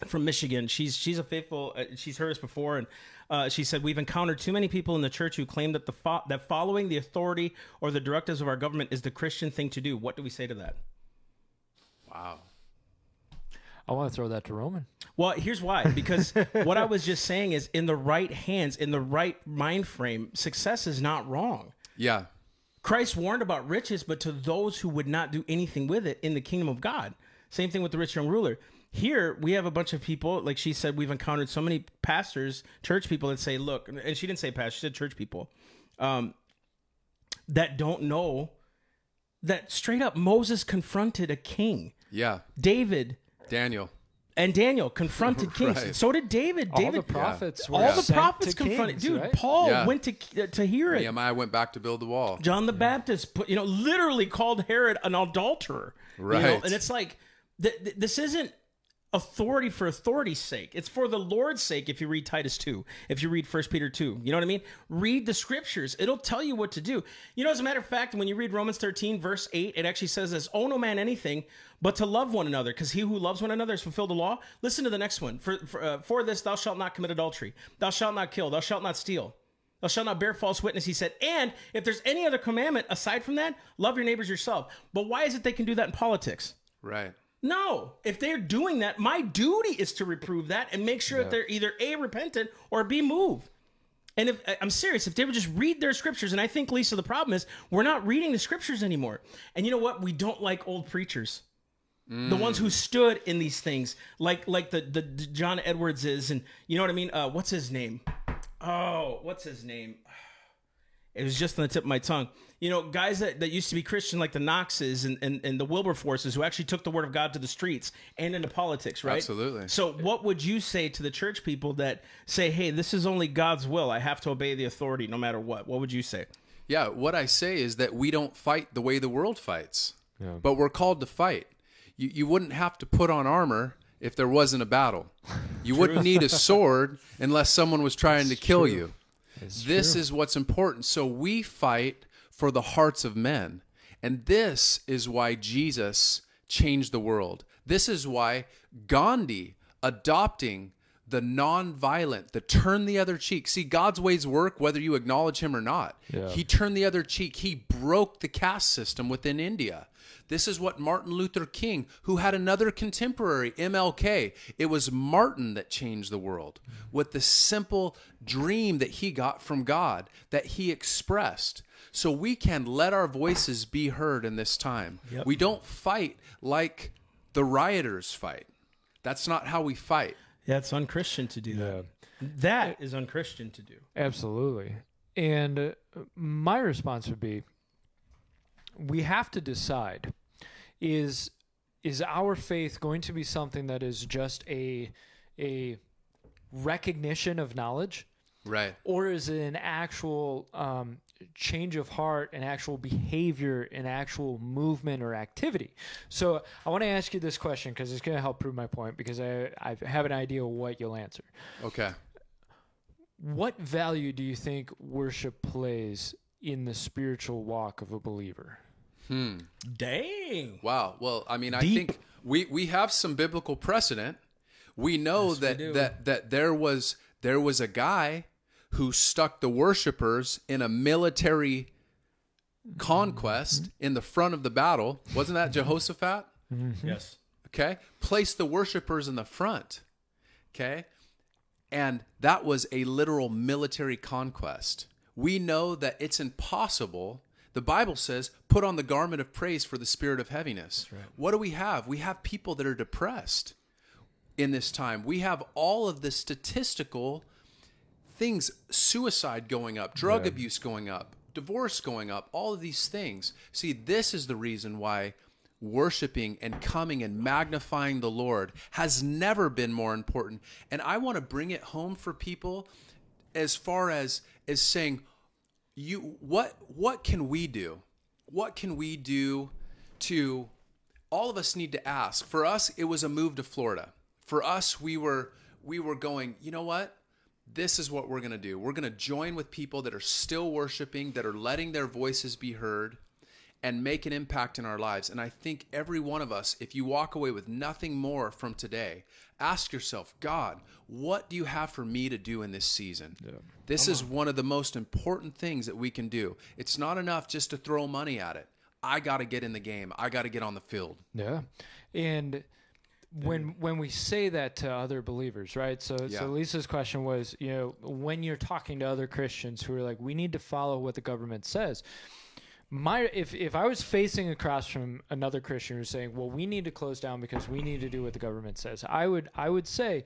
from Michigan. She's a faithful, she's heard us before. And she said, we've encountered too many people in the church who claim that that following the authority or the directives of our government is the Christian thing to do. What do we say to that? Wow. I want to throw that to Roman. Well, here's why, because what I was just saying is in the right hands, in the right mind frame, success is not wrong. Yeah. Christ warned about riches, but to those who would not do anything with it in the kingdom of God. Same thing with the rich young ruler. Here, we have a bunch of people, like she said, we've encountered so many pastors, church people that say, look, and she didn't say pastor, she said church people, that don't know that straight up Moses confronted a king. Yeah. David. Daniel. And Daniel confronted kings. Right. So did David. All the prophets were all the prophets confronted. Kings, dude, right? Paul went to hear it. Nehemiah went back to build the wall. John the Baptist, you know, literally called Herod an adulterer. Right. You know? And it's like, this isn't authority for authority's sake. It's for the Lord's sake. If you read Titus 2, if you read 1 Peter 2, you know what I mean? Read the scriptures. It'll tell you what to do. You know, as a matter of fact, when you read Romans 13, verse 8, it actually says this, owe no man anything but to love one another, because he who loves one another has fulfilled the law. Listen to the next one. For this, thou shalt not commit adultery. Thou shalt not kill. Thou shalt not steal. Thou shalt not bear false witness, he said. And if there's any other commandment aside from that, love your neighbors yourself. But why is it they can do that in politics? Right. No, if they're doing that, my duty is to reprove that and make sure that they're either A, repentant, or B, move. And if I'm serious, if they would just read their scriptures, and I think, Lisa, the problem is we're not reading the scriptures anymore. And you know what? We don't like old preachers. The ones who stood in these things, like the John Edwards is, and you know what I mean? What's his name? Oh, what's his name? It was just on the tip of my tongue. You know, guys that used to be Christian, like the Knoxes and the Wilberforces, who actually took the word of God to the streets and into politics, right? Absolutely. So what would you say to the church people that say, hey, this is only God's will. I have to obey the authority no matter what. What would you say? Yeah, what I say is that we don't fight the way the world fights, but we're called to fight. You wouldn't have to put on armor if there wasn't a battle. You wouldn't need a sword unless someone was trying to kill you. This is what's important. So we fight for the hearts of men. And this is why Jesus changed the world. This is why Gandhi adopting the nonviolent, the turn the other cheek. See, God's ways work whether you acknowledge him or not. Yeah. He turned the other cheek. He broke the caste system within India. This is what Martin Luther King, who had another contemporary, MLK, it was Martin that changed the world with the simple dream that he got from God that he expressed. So we can let our voices be heard in this time. Yep. We don't fight like the rioters fight. That's not how we fight. Yeah, it's unchristian to do that. Yeah. That is unchristian to do. Absolutely. And my response would be, we have to decide, is our faith going to be something that is just a recognition of knowledge? Right. Or is it an actual change of heart, an actual behavior, an actual movement or activity? So I want to ask you this question because it's going to help prove my point, because I have an idea what you'll answer. Okay. What value do you think worship plays in the spiritual walk of a believer? Dang. Wow. Well, I mean, deep. I think we have some biblical precedent. We know that there was a guy who stuck the worshipers in a military conquest in the front of the battle. Wasn't that Jehoshaphat? Yes. Okay. Placed the worshipers in the front. Okay. And that was a literal military conquest. We know that it's impossible. The Bible says, put on the garment of praise for the spirit of heaviness. Right. What do we have? We have people that are depressed in this time. We have all of the statistical things, suicide going up, drug abuse going up, divorce going up, all of these things. See, this is the reason why worshiping and coming and magnifying the Lord has never been more important. And I want to bring it home for people as far as saying, what can we do? What can we do to, all of us need to ask. For us, it was a move to Florida. For us, we were going, you know what? This is what we're going to do. We're going to join with people that are still worshiping, that are letting their voices be heard and make an impact in our lives. And I think every one of us, if you walk away with nothing more from today, ask yourself, God, what do you have for me to do in this season? Yeah. This is one of the most important things that we can do. It's not enough just to throw money at it. I got to get in the game. I got to get on the field. Yeah. And when we say that to other believers, right? So Lisa's question was, you know, when you're talking to other Christians who are like, we need to follow what the government says. If I was facing across from another Christian who's saying, well, we need to close down because we need to do what the government says, I would say,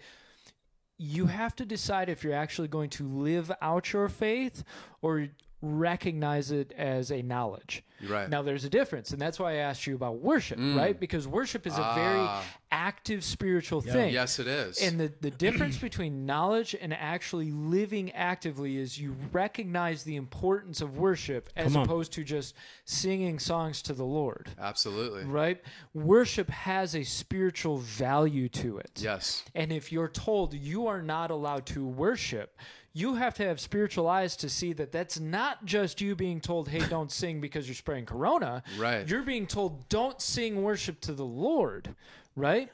you have to decide if you're actually going to live out your faith or recognize it as a knowledge. Right. Now there's a difference, and that's why I asked you about worship, right? Because worship is a very active spiritual thing. Yes, it is. And the difference between knowledge and actually living actively is you recognize the importance of worship as opposed to just singing songs to the Lord. Absolutely. Right? Worship has a spiritual value to it. Yes. And if you're told you are not allowed to worship, you have to have spiritual eyes to see that that's not just you being told, hey, don't sing because you're spraying corona. Right. You're being told, don't sing worship to the Lord, right?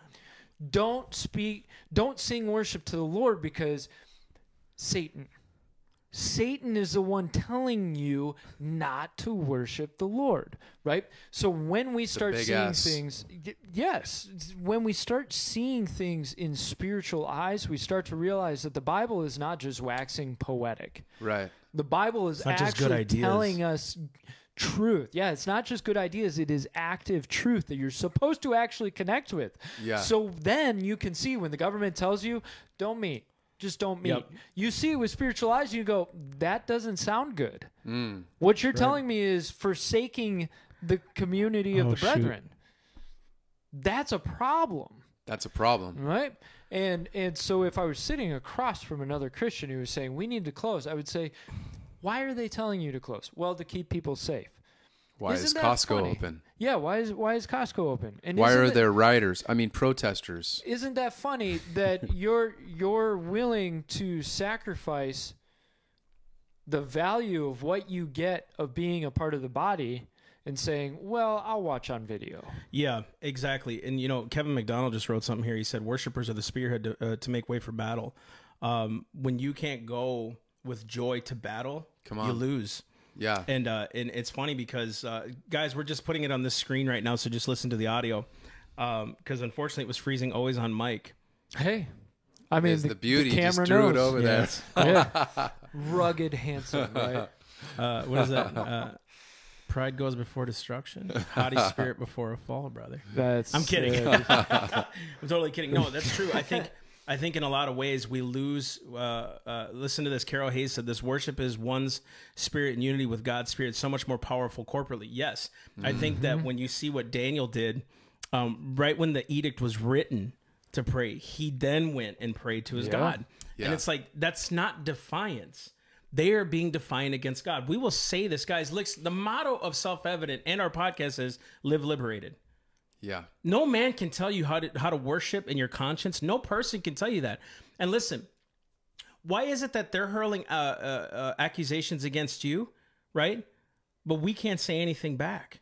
Don't sing worship to the Lord because Satan is the one telling you not to worship the Lord, right? So when we start seeing things, when we start seeing things in spiritual eyes, we start to realize that the Bible is not just waxing poetic. Right. The Bible is actually telling us truth. Yeah, it's not just good ideas. It is active truth that you're supposed to actually connect with. Yeah. So then you can see when the government tells you, don't meet. Just don't meet. Yep. You see it with spiritual eyes and you go, that doesn't sound good. What you're telling me is forsaking the community of the brethren. That's a problem. That's a problem. Right? And so if I was sitting across from another Christian who was saying, we need to close, I would say, why are they telling you to close? Well, to keep people safe. Why is Costco open? Yeah, why is Costco open? And why are there rioters? I mean, protesters. Isn't that funny that you're willing to sacrifice the value of what you get of being a part of the body and saying, well, I'll watch on video. Yeah, exactly. And, you know, Kevin McDonald just wrote something here. He said, worshipers are the spearhead to make way for battle. When you can't go with joy to battle, you lose. Yeah. And it's funny because, guys, we're just putting it on this screen right now, so just listen to the audio. Because unfortunately it was freezing always on mic. Hey. I mean, the beauty the camera just threw knows. It over yeah. there. Yeah. Rugged, handsome, right? What is that? Pride goes before destruction. Haughty spirit before a fall, brother. I'm kidding. I'm totally kidding. No, that's true. I think in a lot of ways we lose. Listen to this. Carol Hayes said this: worship is one's spirit in unity with God's spirit, so much more powerful corporately. Yes, mm-hmm. I think that when you see what Daniel did, right when the edict was written to pray, he then went and prayed to his God, and it's like that's not defiance. They are being defiant against God. We will say this, guys. The motto of Self-Evident and our podcast is live liberated. Yeah. No man can tell you how to worship in your conscience. No person can tell you that. And listen, why is it that they're hurling accusations against you, right? But we can't say anything back.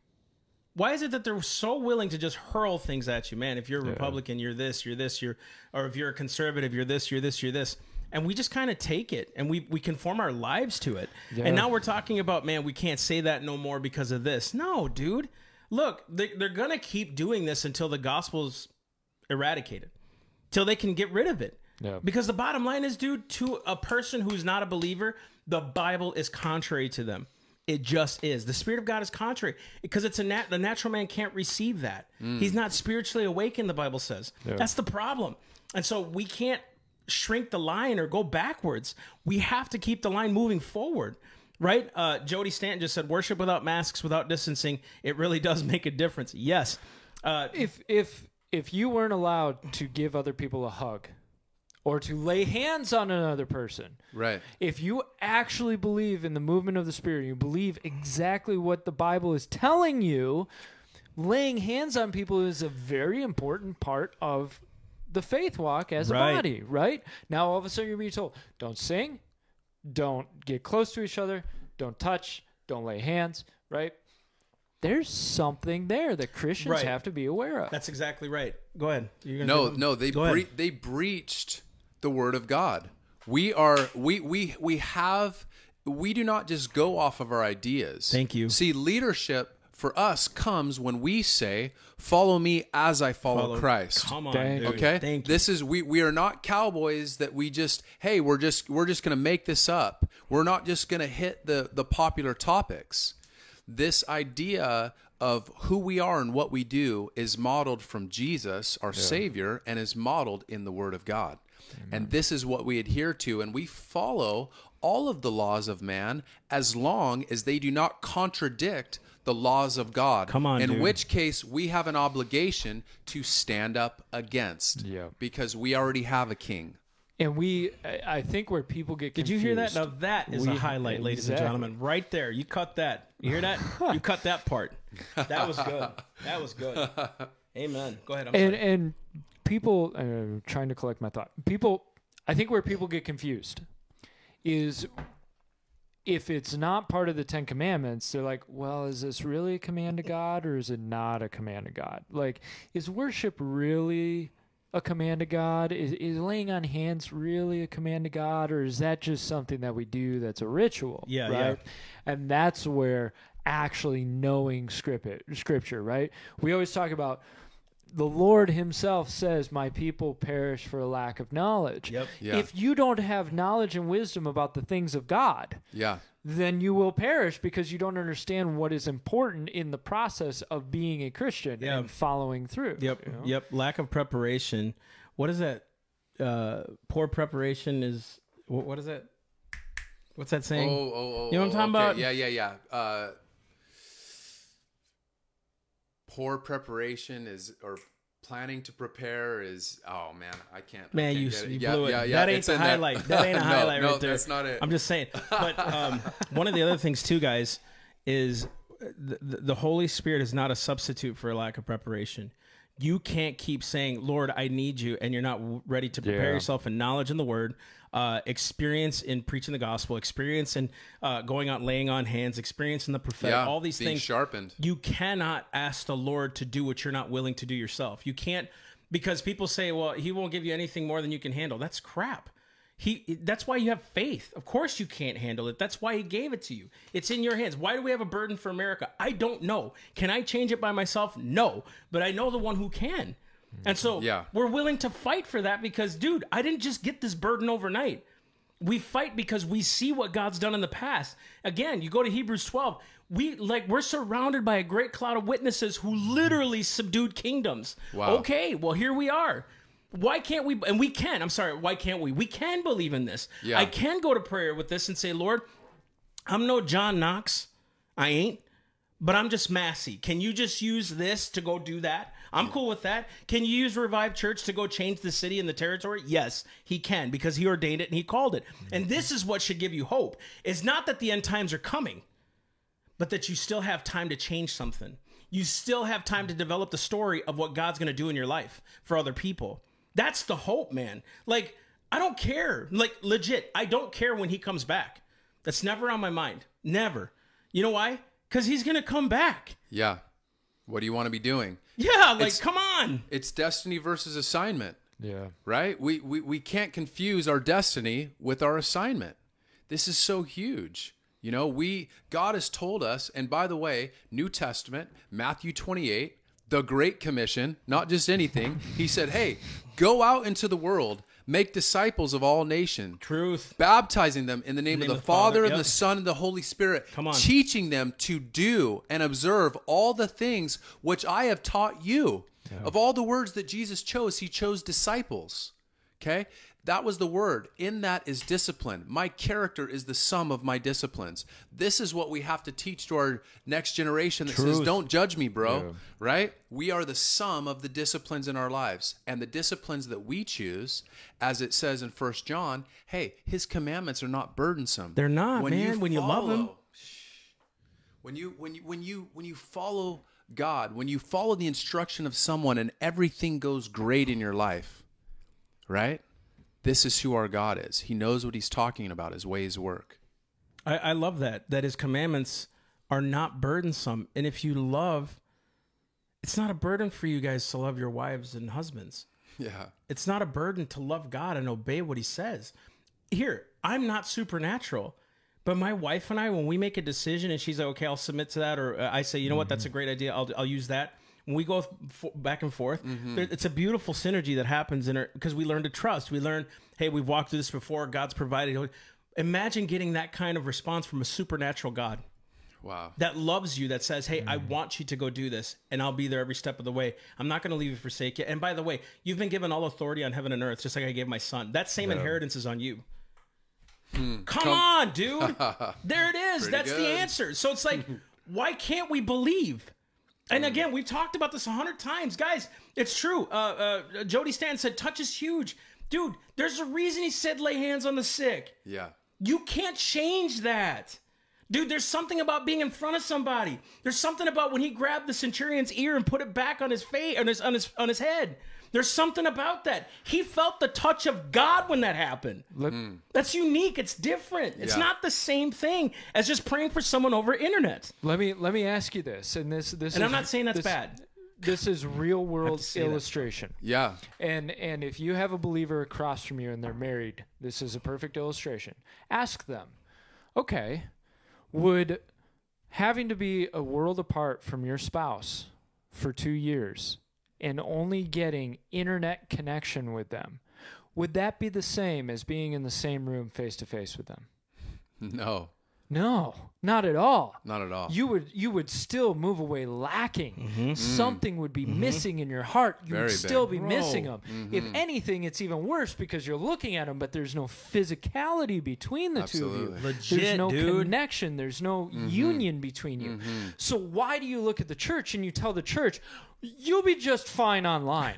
Why is it that they're so willing to just hurl things at you, man? If you're a Republican, you're this, you're this, or if you're a conservative, you're this, you're this, you're this. And we just kind of take it and we conform our lives to it. Yeah. And now we're talking about, man, we can't say that no more because of this. No, dude. Look, they're going to keep doing this until the gospel's eradicated, till they can get rid of it. Yeah. Because the bottom line is, dude, to a person who's not a believer, the Bible is contrary to them. It just is. The Spirit of God is contrary because it's the natural man can't receive that. Mm. He's not spiritually awakened, the Bible says. Yeah. That's the problem. And so we can't shrink the line or go backwards. We have to keep the line moving forward, right? Jody Stanton just said, worship without masks, without distancing, it really does make a difference. Yes. If you weren't allowed to give other people a hug or to lay hands on another person, right? If you actually believe in the movement of the Spirit, you believe exactly what the Bible is telling you, laying hands on people is a very important part of the faith walk as a body, right? Now, all of a sudden, you're being told, don't sing, don't get close to each other, don't touch, don't lay hands, right? There's something there that Christians have to be aware of. That's exactly right. Go ahead. They breached the Word of God. We do not just go off of our ideas. Thank you. See, leadership for us comes when we say, follow me as I follow Christ. Come on, okay? Thank you. This is, we are not cowboys that we just, hey, we're just going to make this up. We're not just going to hit the popular topics. This idea of who we are and what we do is modeled from Jesus, our Savior, and is modeled in the Word of God. Amen. And this is what we adhere to, and we follow all of the laws of man as long as they do not contradict the laws of God. Come on, in which case we have an obligation to stand up against because we already have a king. And I think where people get confused. Did you hear that? Now that is a highlight, ladies and gentlemen, right there. You cut that. You hear that? You cut that part. That was good. That was good. Amen. Go ahead. And people, I'm trying to collect my thought. People, I think where people get confused is, if it's not part of the Ten Commandments, they're like, well, is this really a command of God or is it not a command of God? Like, is worship really a command of God? Is laying on hands really a command of God, or is that just something that we do that's a ritual? Yeah, right. Yeah. And that's where actually knowing scripture, right? We always talk about the Lord himself says, my people perish for a lack of knowledge. Yep. Yeah. If you don't have knowledge and wisdom about the things of God, then you will perish because you don't understand what is important in the process of being a Christian and following through. Yep. You know? Yep. Lack of preparation. What is that? Poor preparation is, what is that? What's that saying? You know what I'm talking about? Yeah. Poor preparation is, or planning to prepare is, oh man, I can't. Man, you blew it. Yeah. That ain't it's the highlight. That ain't a highlight right there. No, that's not it. I'm just saying. But one of the other things too, guys, is the Holy Spirit is not a substitute for a lack of preparation. you can't keep saying, Lord, I need you, and you're not ready to prepare yourself in knowledge in the word, experience in preaching the gospel, experience in going out, laying on hands, experience in the prophetic, all these things. Sharpened. You cannot ask the Lord to do what you're not willing to do yourself. You can't, because people say, well, he won't give you anything more than you can handle. That's crap. That's why you have faith. Of course you can't handle it. That's why he gave it to you. It's in your hands. Why do we have a burden for America? I don't know. Can I change it by myself? No, but I know the one who can. And so we're willing to fight for that because, dude, I didn't just get this burden overnight. We fight because we see what God's done in the past. Again, you go to Hebrews 12. We're surrounded by a great cloud of witnesses who literally subdued kingdoms. Wow. Okay, well, here we are. Why can't we? And we can. I'm sorry. Why can't we? We can believe in this. Yeah. I can go to prayer with this and say, Lord, I'm no John Knox. I ain't. But I'm just Massie. Can you just use this to go do that? I'm cool with that. Can you use Revive Church to go change the city and the territory? Yes, he can, because he ordained it and he called it. And this is what should give you hope. It's not that the end times are coming, but that you still have time to change something. You still have time to develop the story of what God's going to do in your life for other people. That's the hope, man. Like, I don't care. Like, legit, I don't care when he comes back. That's never on my mind. Never. You know why? Because he's going to come back. Yeah. What do you want to be doing? Yeah, like, come on. It's destiny versus assignment. Yeah. Right? We can't confuse our destiny with our assignment. This is so huge. You know, God has told us, and by the way, New Testament, Matthew 28, the Great Commission, not just anything. He said, hey, go out into the world, make disciples of all nations. Truth. Baptizing them in the name of the Father, and the Son, and the Holy Spirit. Come on. Teaching them to do and observe all the things which I have taught you. Yeah. Of all the words that Jesus chose, he chose disciples. Okay? That was the word. In that is discipline. My character is the sum of my disciplines. This is what we have to teach to our next generation that says, don't judge me, bro. Yeah. Right? We are the sum of the disciplines in our lives. And the disciplines that we choose, as it says in 1 John, hey, his commandments are not burdensome. They're not, man. When you love him. When you follow God, when you follow the instruction of someone, and everything goes great in your life, right? This is who our God is. He knows what he's talking about. His ways work. I love that his commandments are not burdensome. And if you love, it's not a burden for you guys to love your wives and husbands. Yeah. It's not a burden to love God and obey what he says. Here, I'm not supernatural, but my wife and I, when we make a decision and she's like, okay, I'll submit to that. Or I say, you know what? That's a great idea. I'll use that. When we go back and forth, it's a beautiful synergy that happens in our, because we learn to trust. We learn, hey, we've walked through this before. God's provided. Imagine getting that kind of response from a supernatural God. Wow. That loves you, that says, hey, I want you to go do this, and I'll be there every step of the way. I'm not going to leave you, forsake you. And by the way, you've been given all authority on heaven and earth, just like I gave my son. That same inheritance is on you. Come on, dude. There it is. That's the answer. So it's like, why can't we believe? And again, we've talked about this 100 times. Guys, it's true. Jody Stan said, touch is huge. Dude, there's a reason he said lay hands on the sick. Yeah. You can't change that. Dude, there's something about being in front of somebody. There's something about when he grabbed the centurion's ear and put it back on his face, on his head. There's something about that. He felt the touch of God when that happened. That's unique. It's different. It's not the same thing as just praying for someone over internet. Let me ask you this, and this and is, I'm not saying that's bad. This is real world illustration. That. Yeah. And if you have a believer across from you and they're married, this is a perfect illustration. Ask them, okay, would having to be a world apart from your spouse for 2 years and only getting internet connection with them, would that be the same as being in the same room face to face with them? No. No, not at all. Not at all. You would still move away lacking. Something would be missing in your heart. You would still be missing them. If anything, it's even worse because you're looking at them, but there's no physicality between the two of you. Legit, there's no connection. There's no union between you. So why do you look at the church and you tell the church, you'll be just fine online?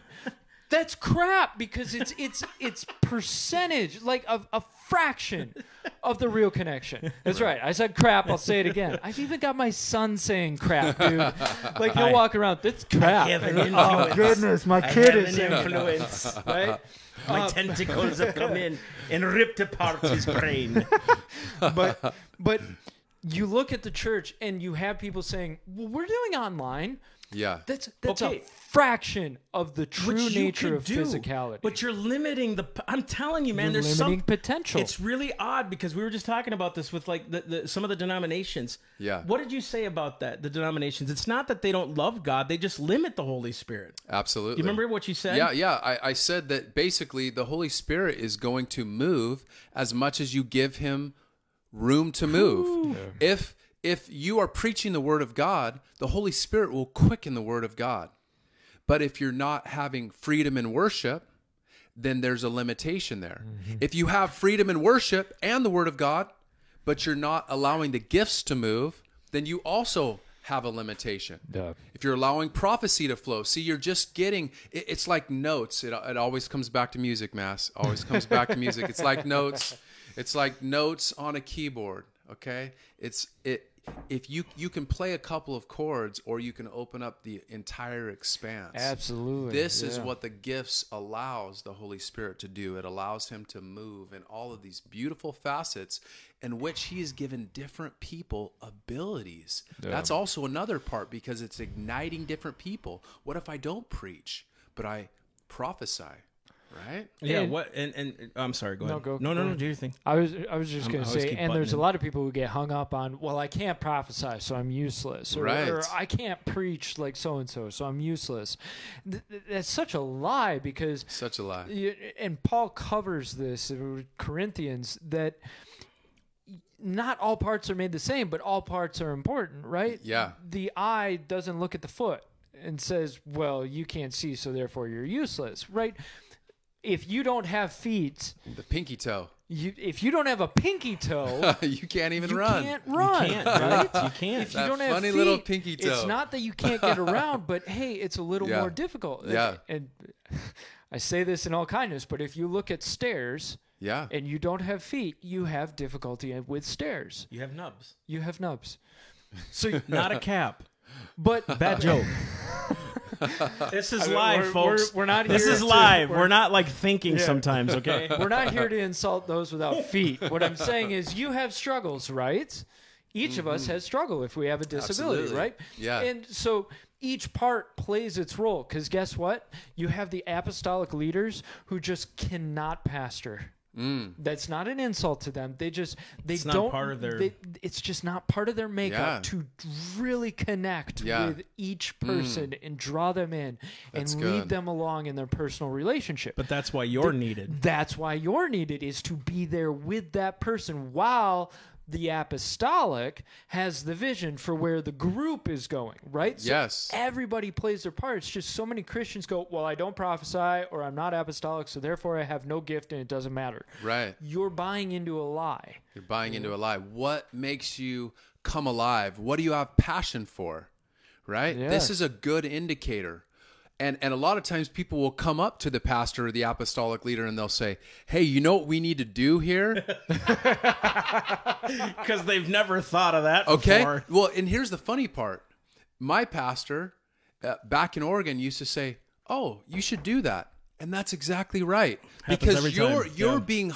That's crap because it's percentage, like a fraction of the real connection. That's right. I said crap. I'll say it again. I've even got my son saying crap, dude. Like he'll walk around. That's crap. I have an influence. Oh goodness, my kid is an influence. Right? My tentacles have come in and ripped apart his brain. But you look at the church and you have people saying, "Well, we're doing online." Yeah, that's okay. A fraction of the true nature of physicality. But you're limiting the. I'm telling you, man. You're there's limiting some potential. It's really odd because we were just talking about this with like some of the denominations. Yeah. What did you say about that? The denominations. It's not that they don't love God; they just limit the Holy Spirit. Absolutely. You remember what you said? Yeah. I said that basically the Holy Spirit is going to move as much as you give him room to move. Yeah. If you are preaching the word of God, the Holy Spirit will quicken the word of God. But if you're not having freedom in worship, then there's a limitation there. Mm-hmm. If you have freedom in worship and the word of God, but you're not allowing the gifts to move, then you also have a limitation. Yeah. If you're allowing prophecy to flow, see, you're just getting, it's like notes. It always comes back to music, Mass. Always comes back to music. It's like notes. It's like notes on a keyboard, okay? If you can play a couple of chords or you can open up the entire expanse. Absolutely. This is what the gifts allows the Holy Spirit to do. It allows him to move in all of these beautiful facets in which he has given different people abilities. Yeah. That's also another part because it's igniting different people. What if I don't preach, but I prophesy? Right? Yeah. And I'm sorry. Go ahead. No, go ahead. Do your thing. I was just going to say, and there's a lot of people who get hung up on, well, I can't prophesy, so I'm useless. Or I can't preach like so-and-so, so I'm useless. That's such a lie because... Such a lie. And Paul covers this in Corinthians that... Not all parts are made the same, but all parts are important, right? Yeah. The eye doesn't look at the foot and says, well, you can't see, so therefore you're useless, right? If you don't have feet, the pinky toe. If you don't have a pinky toe, you can't even run. You can't run. You can't, right? You can't. If you don't have feet, little pinky toe. It's not that you can't get around, but hey, it's a little more difficult. Yeah. And I say this in all kindness, but if you look at stairs, and you don't have feet, you have difficulty with stairs. You have nubs. So not a cap. But bad joke. This is live, folks. We're not here. This is live. We're not like thinking sometimes, okay? We're not here to insult those without feet. What I'm saying is you have struggles, right? Each of us has struggle if we have a disability, right? Yeah. And so each part plays its role because guess what? You have the apostolic leaders who just cannot pastor. That's not an insult to them. It's just not part of their makeup to really connect with each person and draw them in and lead them along in their personal relationship. But that's why you're needed. That's why you're needed is to be there with that person while the apostolic has the vision for where the group is going, right? So everybody plays their part. It's just so many Christians go, well, I don't prophesy or I'm not apostolic, so therefore I have no gift and it doesn't matter. Right. You're buying into a lie. You're buying into a lie. What makes you come alive? What do you have passion for, right? Yeah. This is a good indicator. And a lot of times people will come up to the pastor or the apostolic leader and they'll say, hey, you know what we need to do here? Because they've never thought of that before. Well, and here's the funny part. My pastor back in Oregon used to say, oh, you should do that. And that's exactly right. Because you're being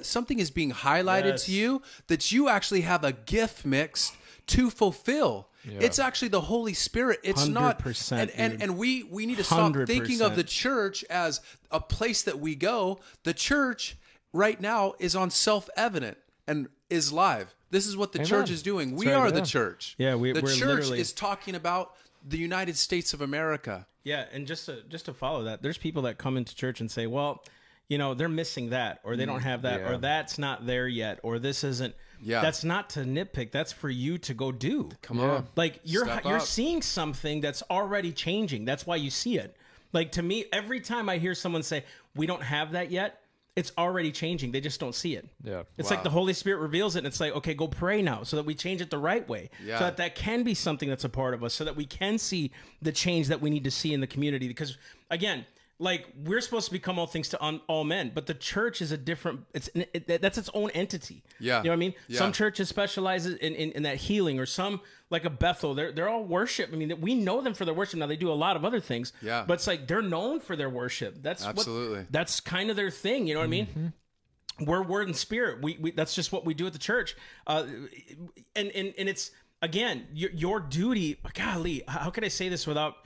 something is being highlighted to you that you actually have a gift mixed to fulfill. Yeah. It's actually the Holy Spirit. It's not, and we need to stop 100%. Thinking of the church as a place that we go. The church right now is on Self-Evident and is live. This is what the church is doing. We are the church. Yeah, we're church literally... is talking about the United States of America. Yeah, and just to follow that, there's people that come into church and say, well, you know, they're missing that, or they don't have that, or that's not there yet, or this isn't. Yeah, that's not to nitpick. That's for you to go do. Come on, like you're seeing something that's already changing. That's why you see it. Like to me, every time I hear someone say, "We don't have that yet," it's already changing. They just don't see it. Yeah, it's like the Holy Spirit reveals it, and it's like, okay, go pray now, so that we change it the right way. Yeah, so that can be something that's a part of us, so that we can see the change that we need to see in the community. Because again. Like, we're supposed to become all things to all men, but the church is a different, that's its own entity. Yeah. You know what I mean? Yeah. Some churches specialize in that healing, or some, like a Bethel, they're all worship. I mean, we know them for their worship. Now, they do a lot of other things, yeah, but it's like, they're known for their worship. That's absolutely, that's kind of their thing. You know what mm-hmm. I mean? We're word and spirit. We that's just what we do at the church. And it's, again, your duty, golly, how can I say this without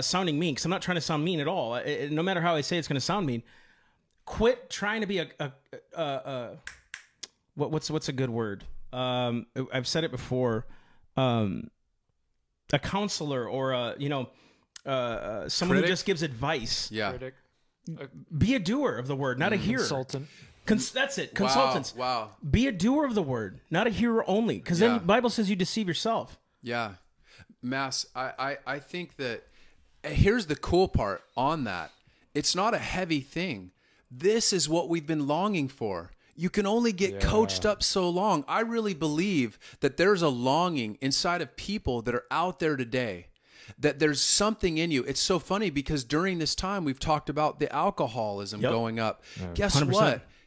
sounding mean? Because I'm not trying to sound mean at all. No matter how I say it, it's going to sound mean. Quit trying to be what's a good word? I've said it before. A counselor, or someone Critic? Who just gives advice. Yeah. Critic. Be a doer of the word, not a hearer. Consultant. That's it. Consultants. Wow. Be a doer of the word, not a hearer only. Because then the Bible says you deceive yourself. Yeah. Mass. I think that. Here's the cool part on that. It's not a heavy thing. This is what we've been longing for. You can only get coached up so long. I really believe that there's a longing inside of people that are out there today, that there's something in you. It's so funny because during this time, we've talked about the alcoholism going up. Yeah,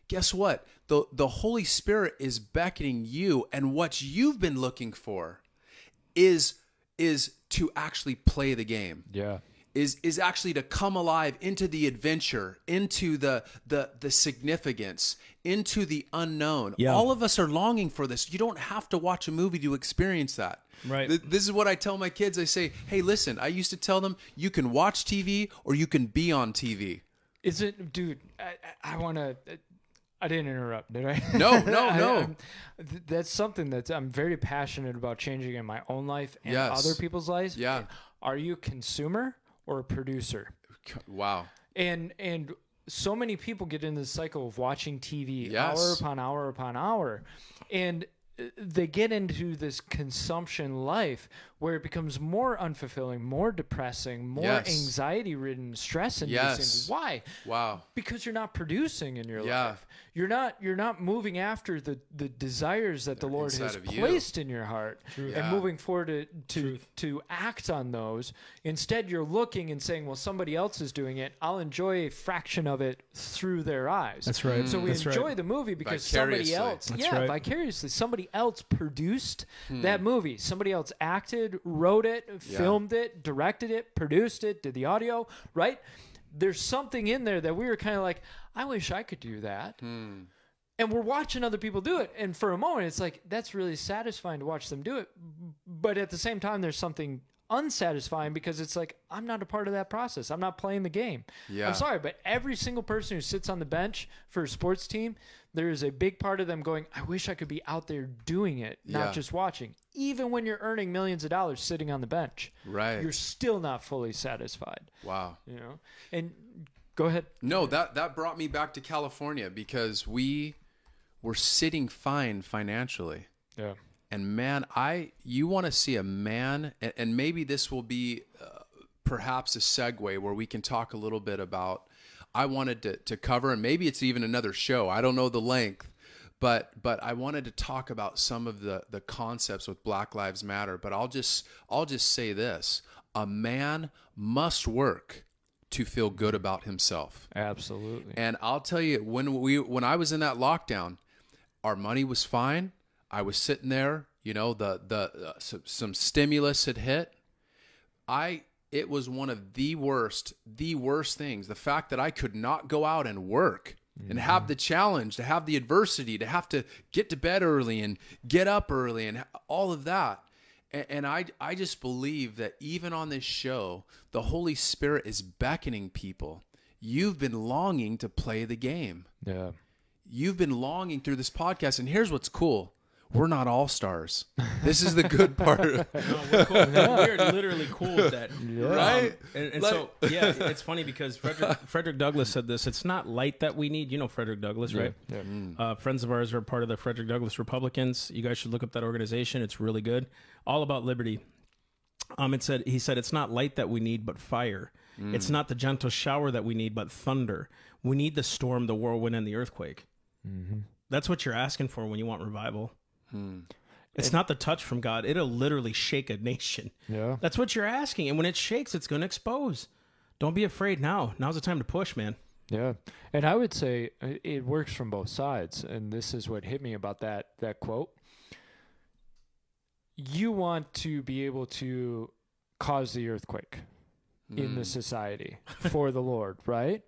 Guess what? The Holy Spirit is beckoning you, and what you've been looking for is to actually play the game. Yeah. Is actually to come alive into the adventure, into the significance, into the unknown. Yeah. All of us are longing for this. You don't have to watch a movie to experience that. Right. This is what I tell my kids. I say, hey, listen, I used to tell them, you can watch TV or you can be on TV. Is it, dude, I want to... I didn't interrupt, did I? No. That's something that I'm very passionate about changing in my own life and other people's lives. Yeah. Are you a consumer or a producer? Wow. And so many people get into the cycle of watching TV hour upon hour upon hour. And they get into this consumption life where it becomes more unfulfilling, more depressing, more anxiety-ridden, stress-inducing. Yes. Why? Wow. Because you're not producing in your life. You're not moving after the desires that the Lord has placed in your heart and moving forward to act on those. Instead, you're looking and saying, well, somebody else is doing it. I'll enjoy a fraction of it through their eyes. That's right. So we enjoy the movie because somebody else, vicariously, somebody else produced that movie. Somebody else acted, wrote it, filmed it, directed it, produced it, did the audio, right? There's something in there that we were kind of like, I wish I could do that. Mm. And we're watching other people do it. And for a moment, it's like, that's really satisfying to watch them do it. But at the same time, there's something unsatisfying because it's like, I'm not a part of that process. I'm not playing the game. Yeah. I'm sorry, but every single person who sits on the bench for a sports team, there is a big part of them going, I wish I could be out there doing it, not just watching. Even when you're earning millions of dollars sitting on the bench, right, you're still not fully satisfied. Wow. You know, and go ahead. No, that brought me back to California because we were sitting fine financially. Yeah. And man, you want to see a man, and maybe this will be perhaps a segue where we can talk a little bit about, I wanted to cover, and maybe it's even another show, I don't know the length, but I wanted to talk about some of the concepts with Black Lives Matter, but I'll just say this, a man must work to feel good about himself. Absolutely. And I'll tell you, when I was in that lockdown, our money was fine. I was sitting there, you know, some stimulus had hit. It was one of the worst things. The fact that I could not go out and work and have the challenge, to have the adversity, to have to get to bed early and get up early and all of that. And I just believe that even on this show, the Holy Spirit is beckoning people. You've been longing to play the game. Yeah. You've been longing through this podcast. And here's what's cool. We're not all stars. This is the good part. No, we're cool. No, we are literally cool with that. Yeah. Right? It's funny because Frederick Douglass said this. It's not light that we need. You know Frederick Douglass, right? Yeah. Friends of ours are part of the Frederick Douglass Republicans. You guys should look up that organization. It's really good. All about liberty. He said, it's not light that we need, but fire. Mm. It's not the gentle shower that we need, but thunder. We need the storm, the whirlwind, and the earthquake. Mm-hmm. That's what you're asking for when you want revival. Hmm. It's not the touch from God. It'll literally shake a nation. Yeah. That's what you're asking. And when it shakes, it's going to expose. Don't be afraid now. Now's the time to push, man. Yeah. And I would say it works from both sides. And this is what hit me about that quote. You want to be able to cause the earthquake in the society for the Lord, right?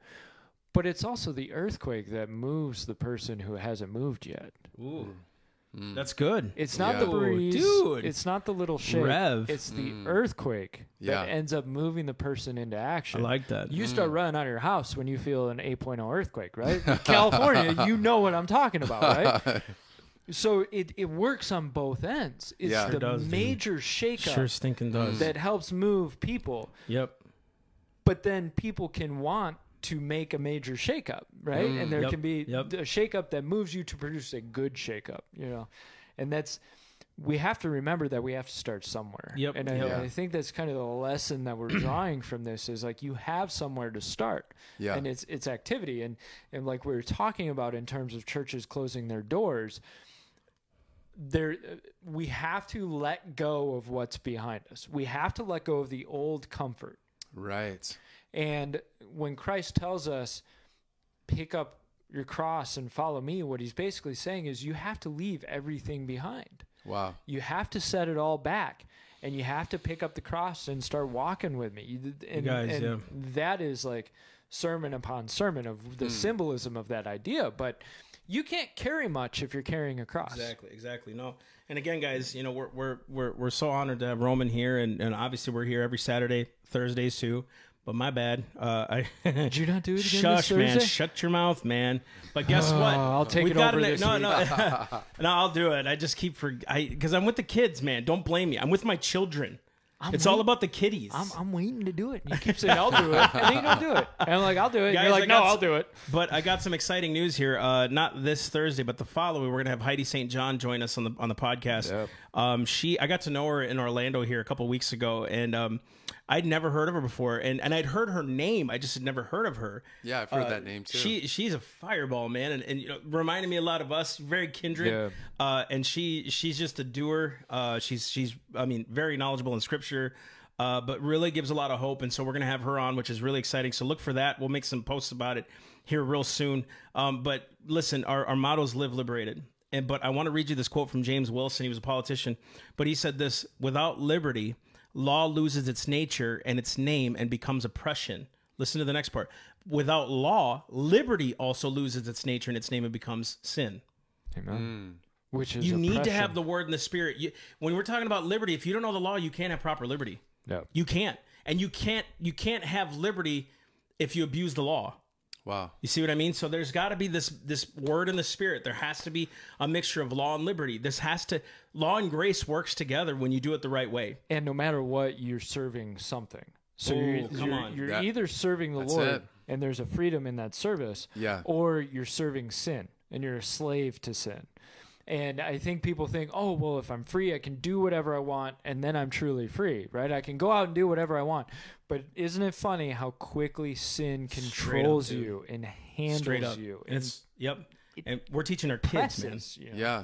But it's also the earthquake that moves the person who hasn't moved yet. Ooh. That's good. It's not the breeze. Dude. It's not the little shake. Rev. It's the earthquake that ends up moving the person into action. I like that. You start running out of your house when you feel an 8.0 earthquake, right? California, you know what I'm talking about, right? So it works on both ends. It's major shakeup that helps move people. Yep. But then people can want to make a major shakeup, right? And there can be a shakeup that moves you to produce a good shakeup, you know? And we have to remember that we have to start somewhere. Yep. And I think that's kind of the lesson that we're drawing from this is like, you have somewhere to start and it's activity. And like we were talking about in terms of churches closing their doors, we have to let go of what's behind us. We have to let go of the old comfort. Right. And when Christ tells us, pick up your cross and follow me, what he's basically saying is you have to leave everything behind. Wow. You have to set it all back, and you have to pick up the cross and start walking with me. And that is like sermon upon sermon of the symbolism of that idea. But you can't carry much if you're carrying a cross. Exactly. No. And again, guys, you know, we're so honored to have Roman here, and obviously we're here every Saturday, Thursdays too. But my bad. Did you not do it again? Shush, man. Shut your mouth, man. But guess what? I'll take it over this week. No. No, I'll do it. I just keep because I'm with the kids, man. Don't blame me. I'm with my children. It's all about the kiddies. I'm waiting to do it. And you keep saying, I'll do it. And then you don't do it. And I'm like, I'll do it. Guys, and you're like, no, I'll do it. But I got some exciting news here. Not this Thursday, but the following. We're going to have Heidi St. John join us on the podcast. Yep. I got to know her in Orlando here a couple weeks ago. And I'd never heard of her before. And I'd heard her name. I just had never heard of her. Yeah, I've heard that name too. She's a fireball, man. And you know, reminded me a lot of us. Very kindred. Yeah. And she's just a doer. She's very knowledgeable in scripture. But really gives a lot of hope, and so we're going to have her on, which is really exciting. So look for that. We'll make some posts about it here real soon. But listen, our motto is live liberated. But I want to read you this quote from James Wilson. He was a politician, but he said this: without liberty, law loses its nature and its name and becomes oppression. Listen to the next part. Without law, liberty also loses its nature and its name and becomes sin. Amen. Which is oppression. Need to have the word and the spirit. When we're talking about liberty, if you don't know the law, you can't have proper liberty. No. You can't. And you can't have liberty if you abuse the law. Wow. You see what I mean? So there's got to be this word and the spirit. There has to be a mixture of law and liberty. Law and grace works together when you do it the right way. And no matter what, you're serving something. So you're either serving the Lord and there's a freedom in that service, or you're serving sin and you're a slave to sin. And I think people think, oh, well, if I'm free, I can do whatever I want, and then I'm truly free, right? I can go out and do whatever I want. But isn't it funny how quickly sin controls you and handles you? And we're teaching our kids, man. You know? Yeah.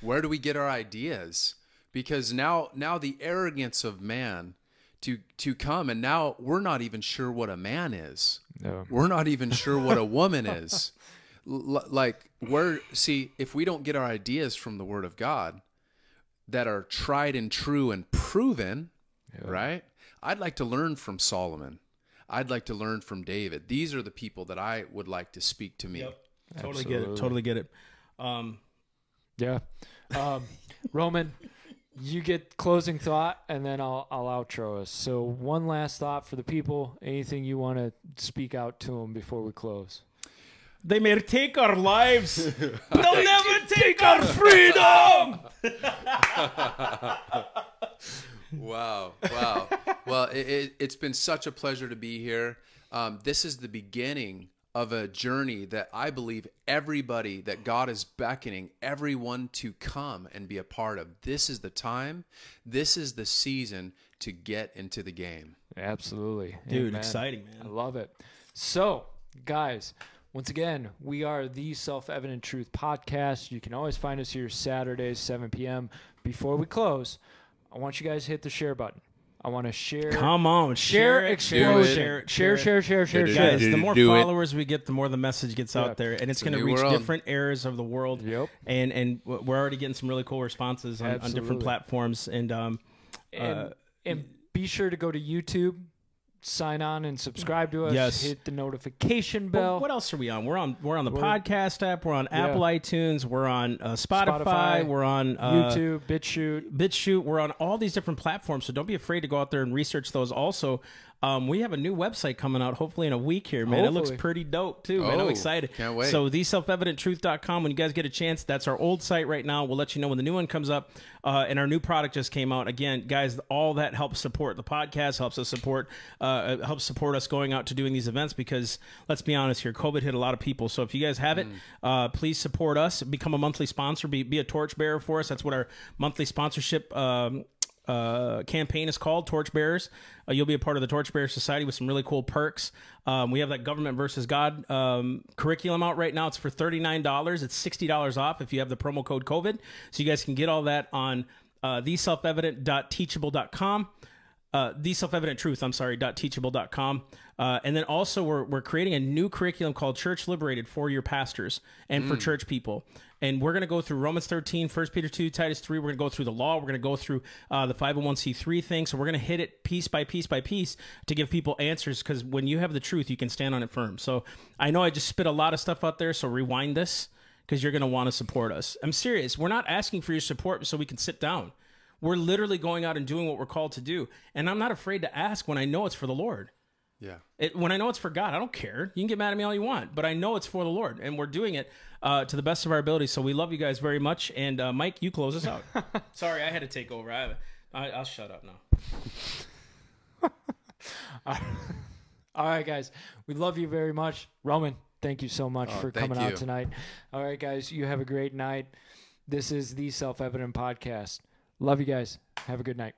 Where do we get our ideas? Because now the arrogance of man to come, and now we're not even sure what a man is. No. We're not even sure what a woman is. If we don't get our ideas from the Word of God that are tried and true and proven, right? I'd like to learn from Solomon. I'd like to learn from David. These are the people that I would like to speak to me. Yep. Totally get it. Roman, you get closing thought, and then I'll outro us. So one last thought for the people. Anything you want to speak out to them before we close? They may take our lives, but they'll never take our freedom. Wow. Well, it's been such a pleasure to be here. This is the beginning of a journey that I believe everybody that God is beckoning everyone to come and be a part of. This is the time. This is the season to get into the game. Absolutely. Dude, amen. Exciting, man. I love it. So, guys, once again, we are the Self-Evident Truth Podcast. You can always find us here Saturdays, 7 p.m. Before we close, I want you guys to hit the share button. I want to share. Come on, share explosion. Share. Guys, the more followers we get, the more the message gets out there, and it's going to reach different areas of the world. Yep. And we're already getting some really cool responses on different platforms. And be sure to go to YouTube, sign on and subscribe to us. Yes. Hit the notification bell. Well, what else are we on? We're on the podcast app. We're on Apple iTunes. We're on Spotify. We're on YouTube, BitChute. We're on all these different platforms. So don't be afraid to go out there and research those. Also, we have a new website coming out hopefully in a week here, man. Hopefully. It looks pretty dope too, man. I'm excited. Can't wait. So theselfevidenttruth.com. When you guys get a chance, that's our old site right now. We'll let you know when the new one comes up. And our new product just came out. Again, guys, all that helps support the podcast, helps support us going out to doing these events, because let's be honest here, COVID hit a lot of people. So if you guys have it, please support us. Become a monthly sponsor. Be a torchbearer for us. That's what our monthly sponsorship campaign is called, Torchbearers. You'll be a part of the Torchbearer Society with some really cool perks. We have that Government versus God curriculum out right now. It's for $39. It's $60 off if you have the promo code COVID. So you guys can get all that on theselfevident.teachable.com. theselfevidenttruth, I'm sorry, .teachable.com. And then also we're creating a new curriculum called Church Liberated for your pastors and for church people. And we're going to go through Romans 13, 1 Peter 2, Titus 3. We're going to go through the law. We're going to go through the 501c3 thing. So we're going to hit it piece by piece by piece to give people answers, because when you have the truth, you can stand on it firm. So I know I just spit a lot of stuff out there, so rewind this, because you're going to want to support us. I'm serious. We're not asking for your support so we can sit down. We're literally going out and doing what we're called to do. And I'm not afraid to ask when I know it's for the Lord. Yeah. When I know it's for God, I don't care. You can get mad at me all you want, but I know it's for the Lord. And we're doing it to the best of our ability. So we love you guys very much. And Mike, you close us out. Sorry, I had to take over. I'll shut up now. All right, guys. We love you very much. Roman, thank you so much for coming out tonight. All right, guys. You have a great night. This is the Self-Evident Podcast. Love you guys. Have a good night.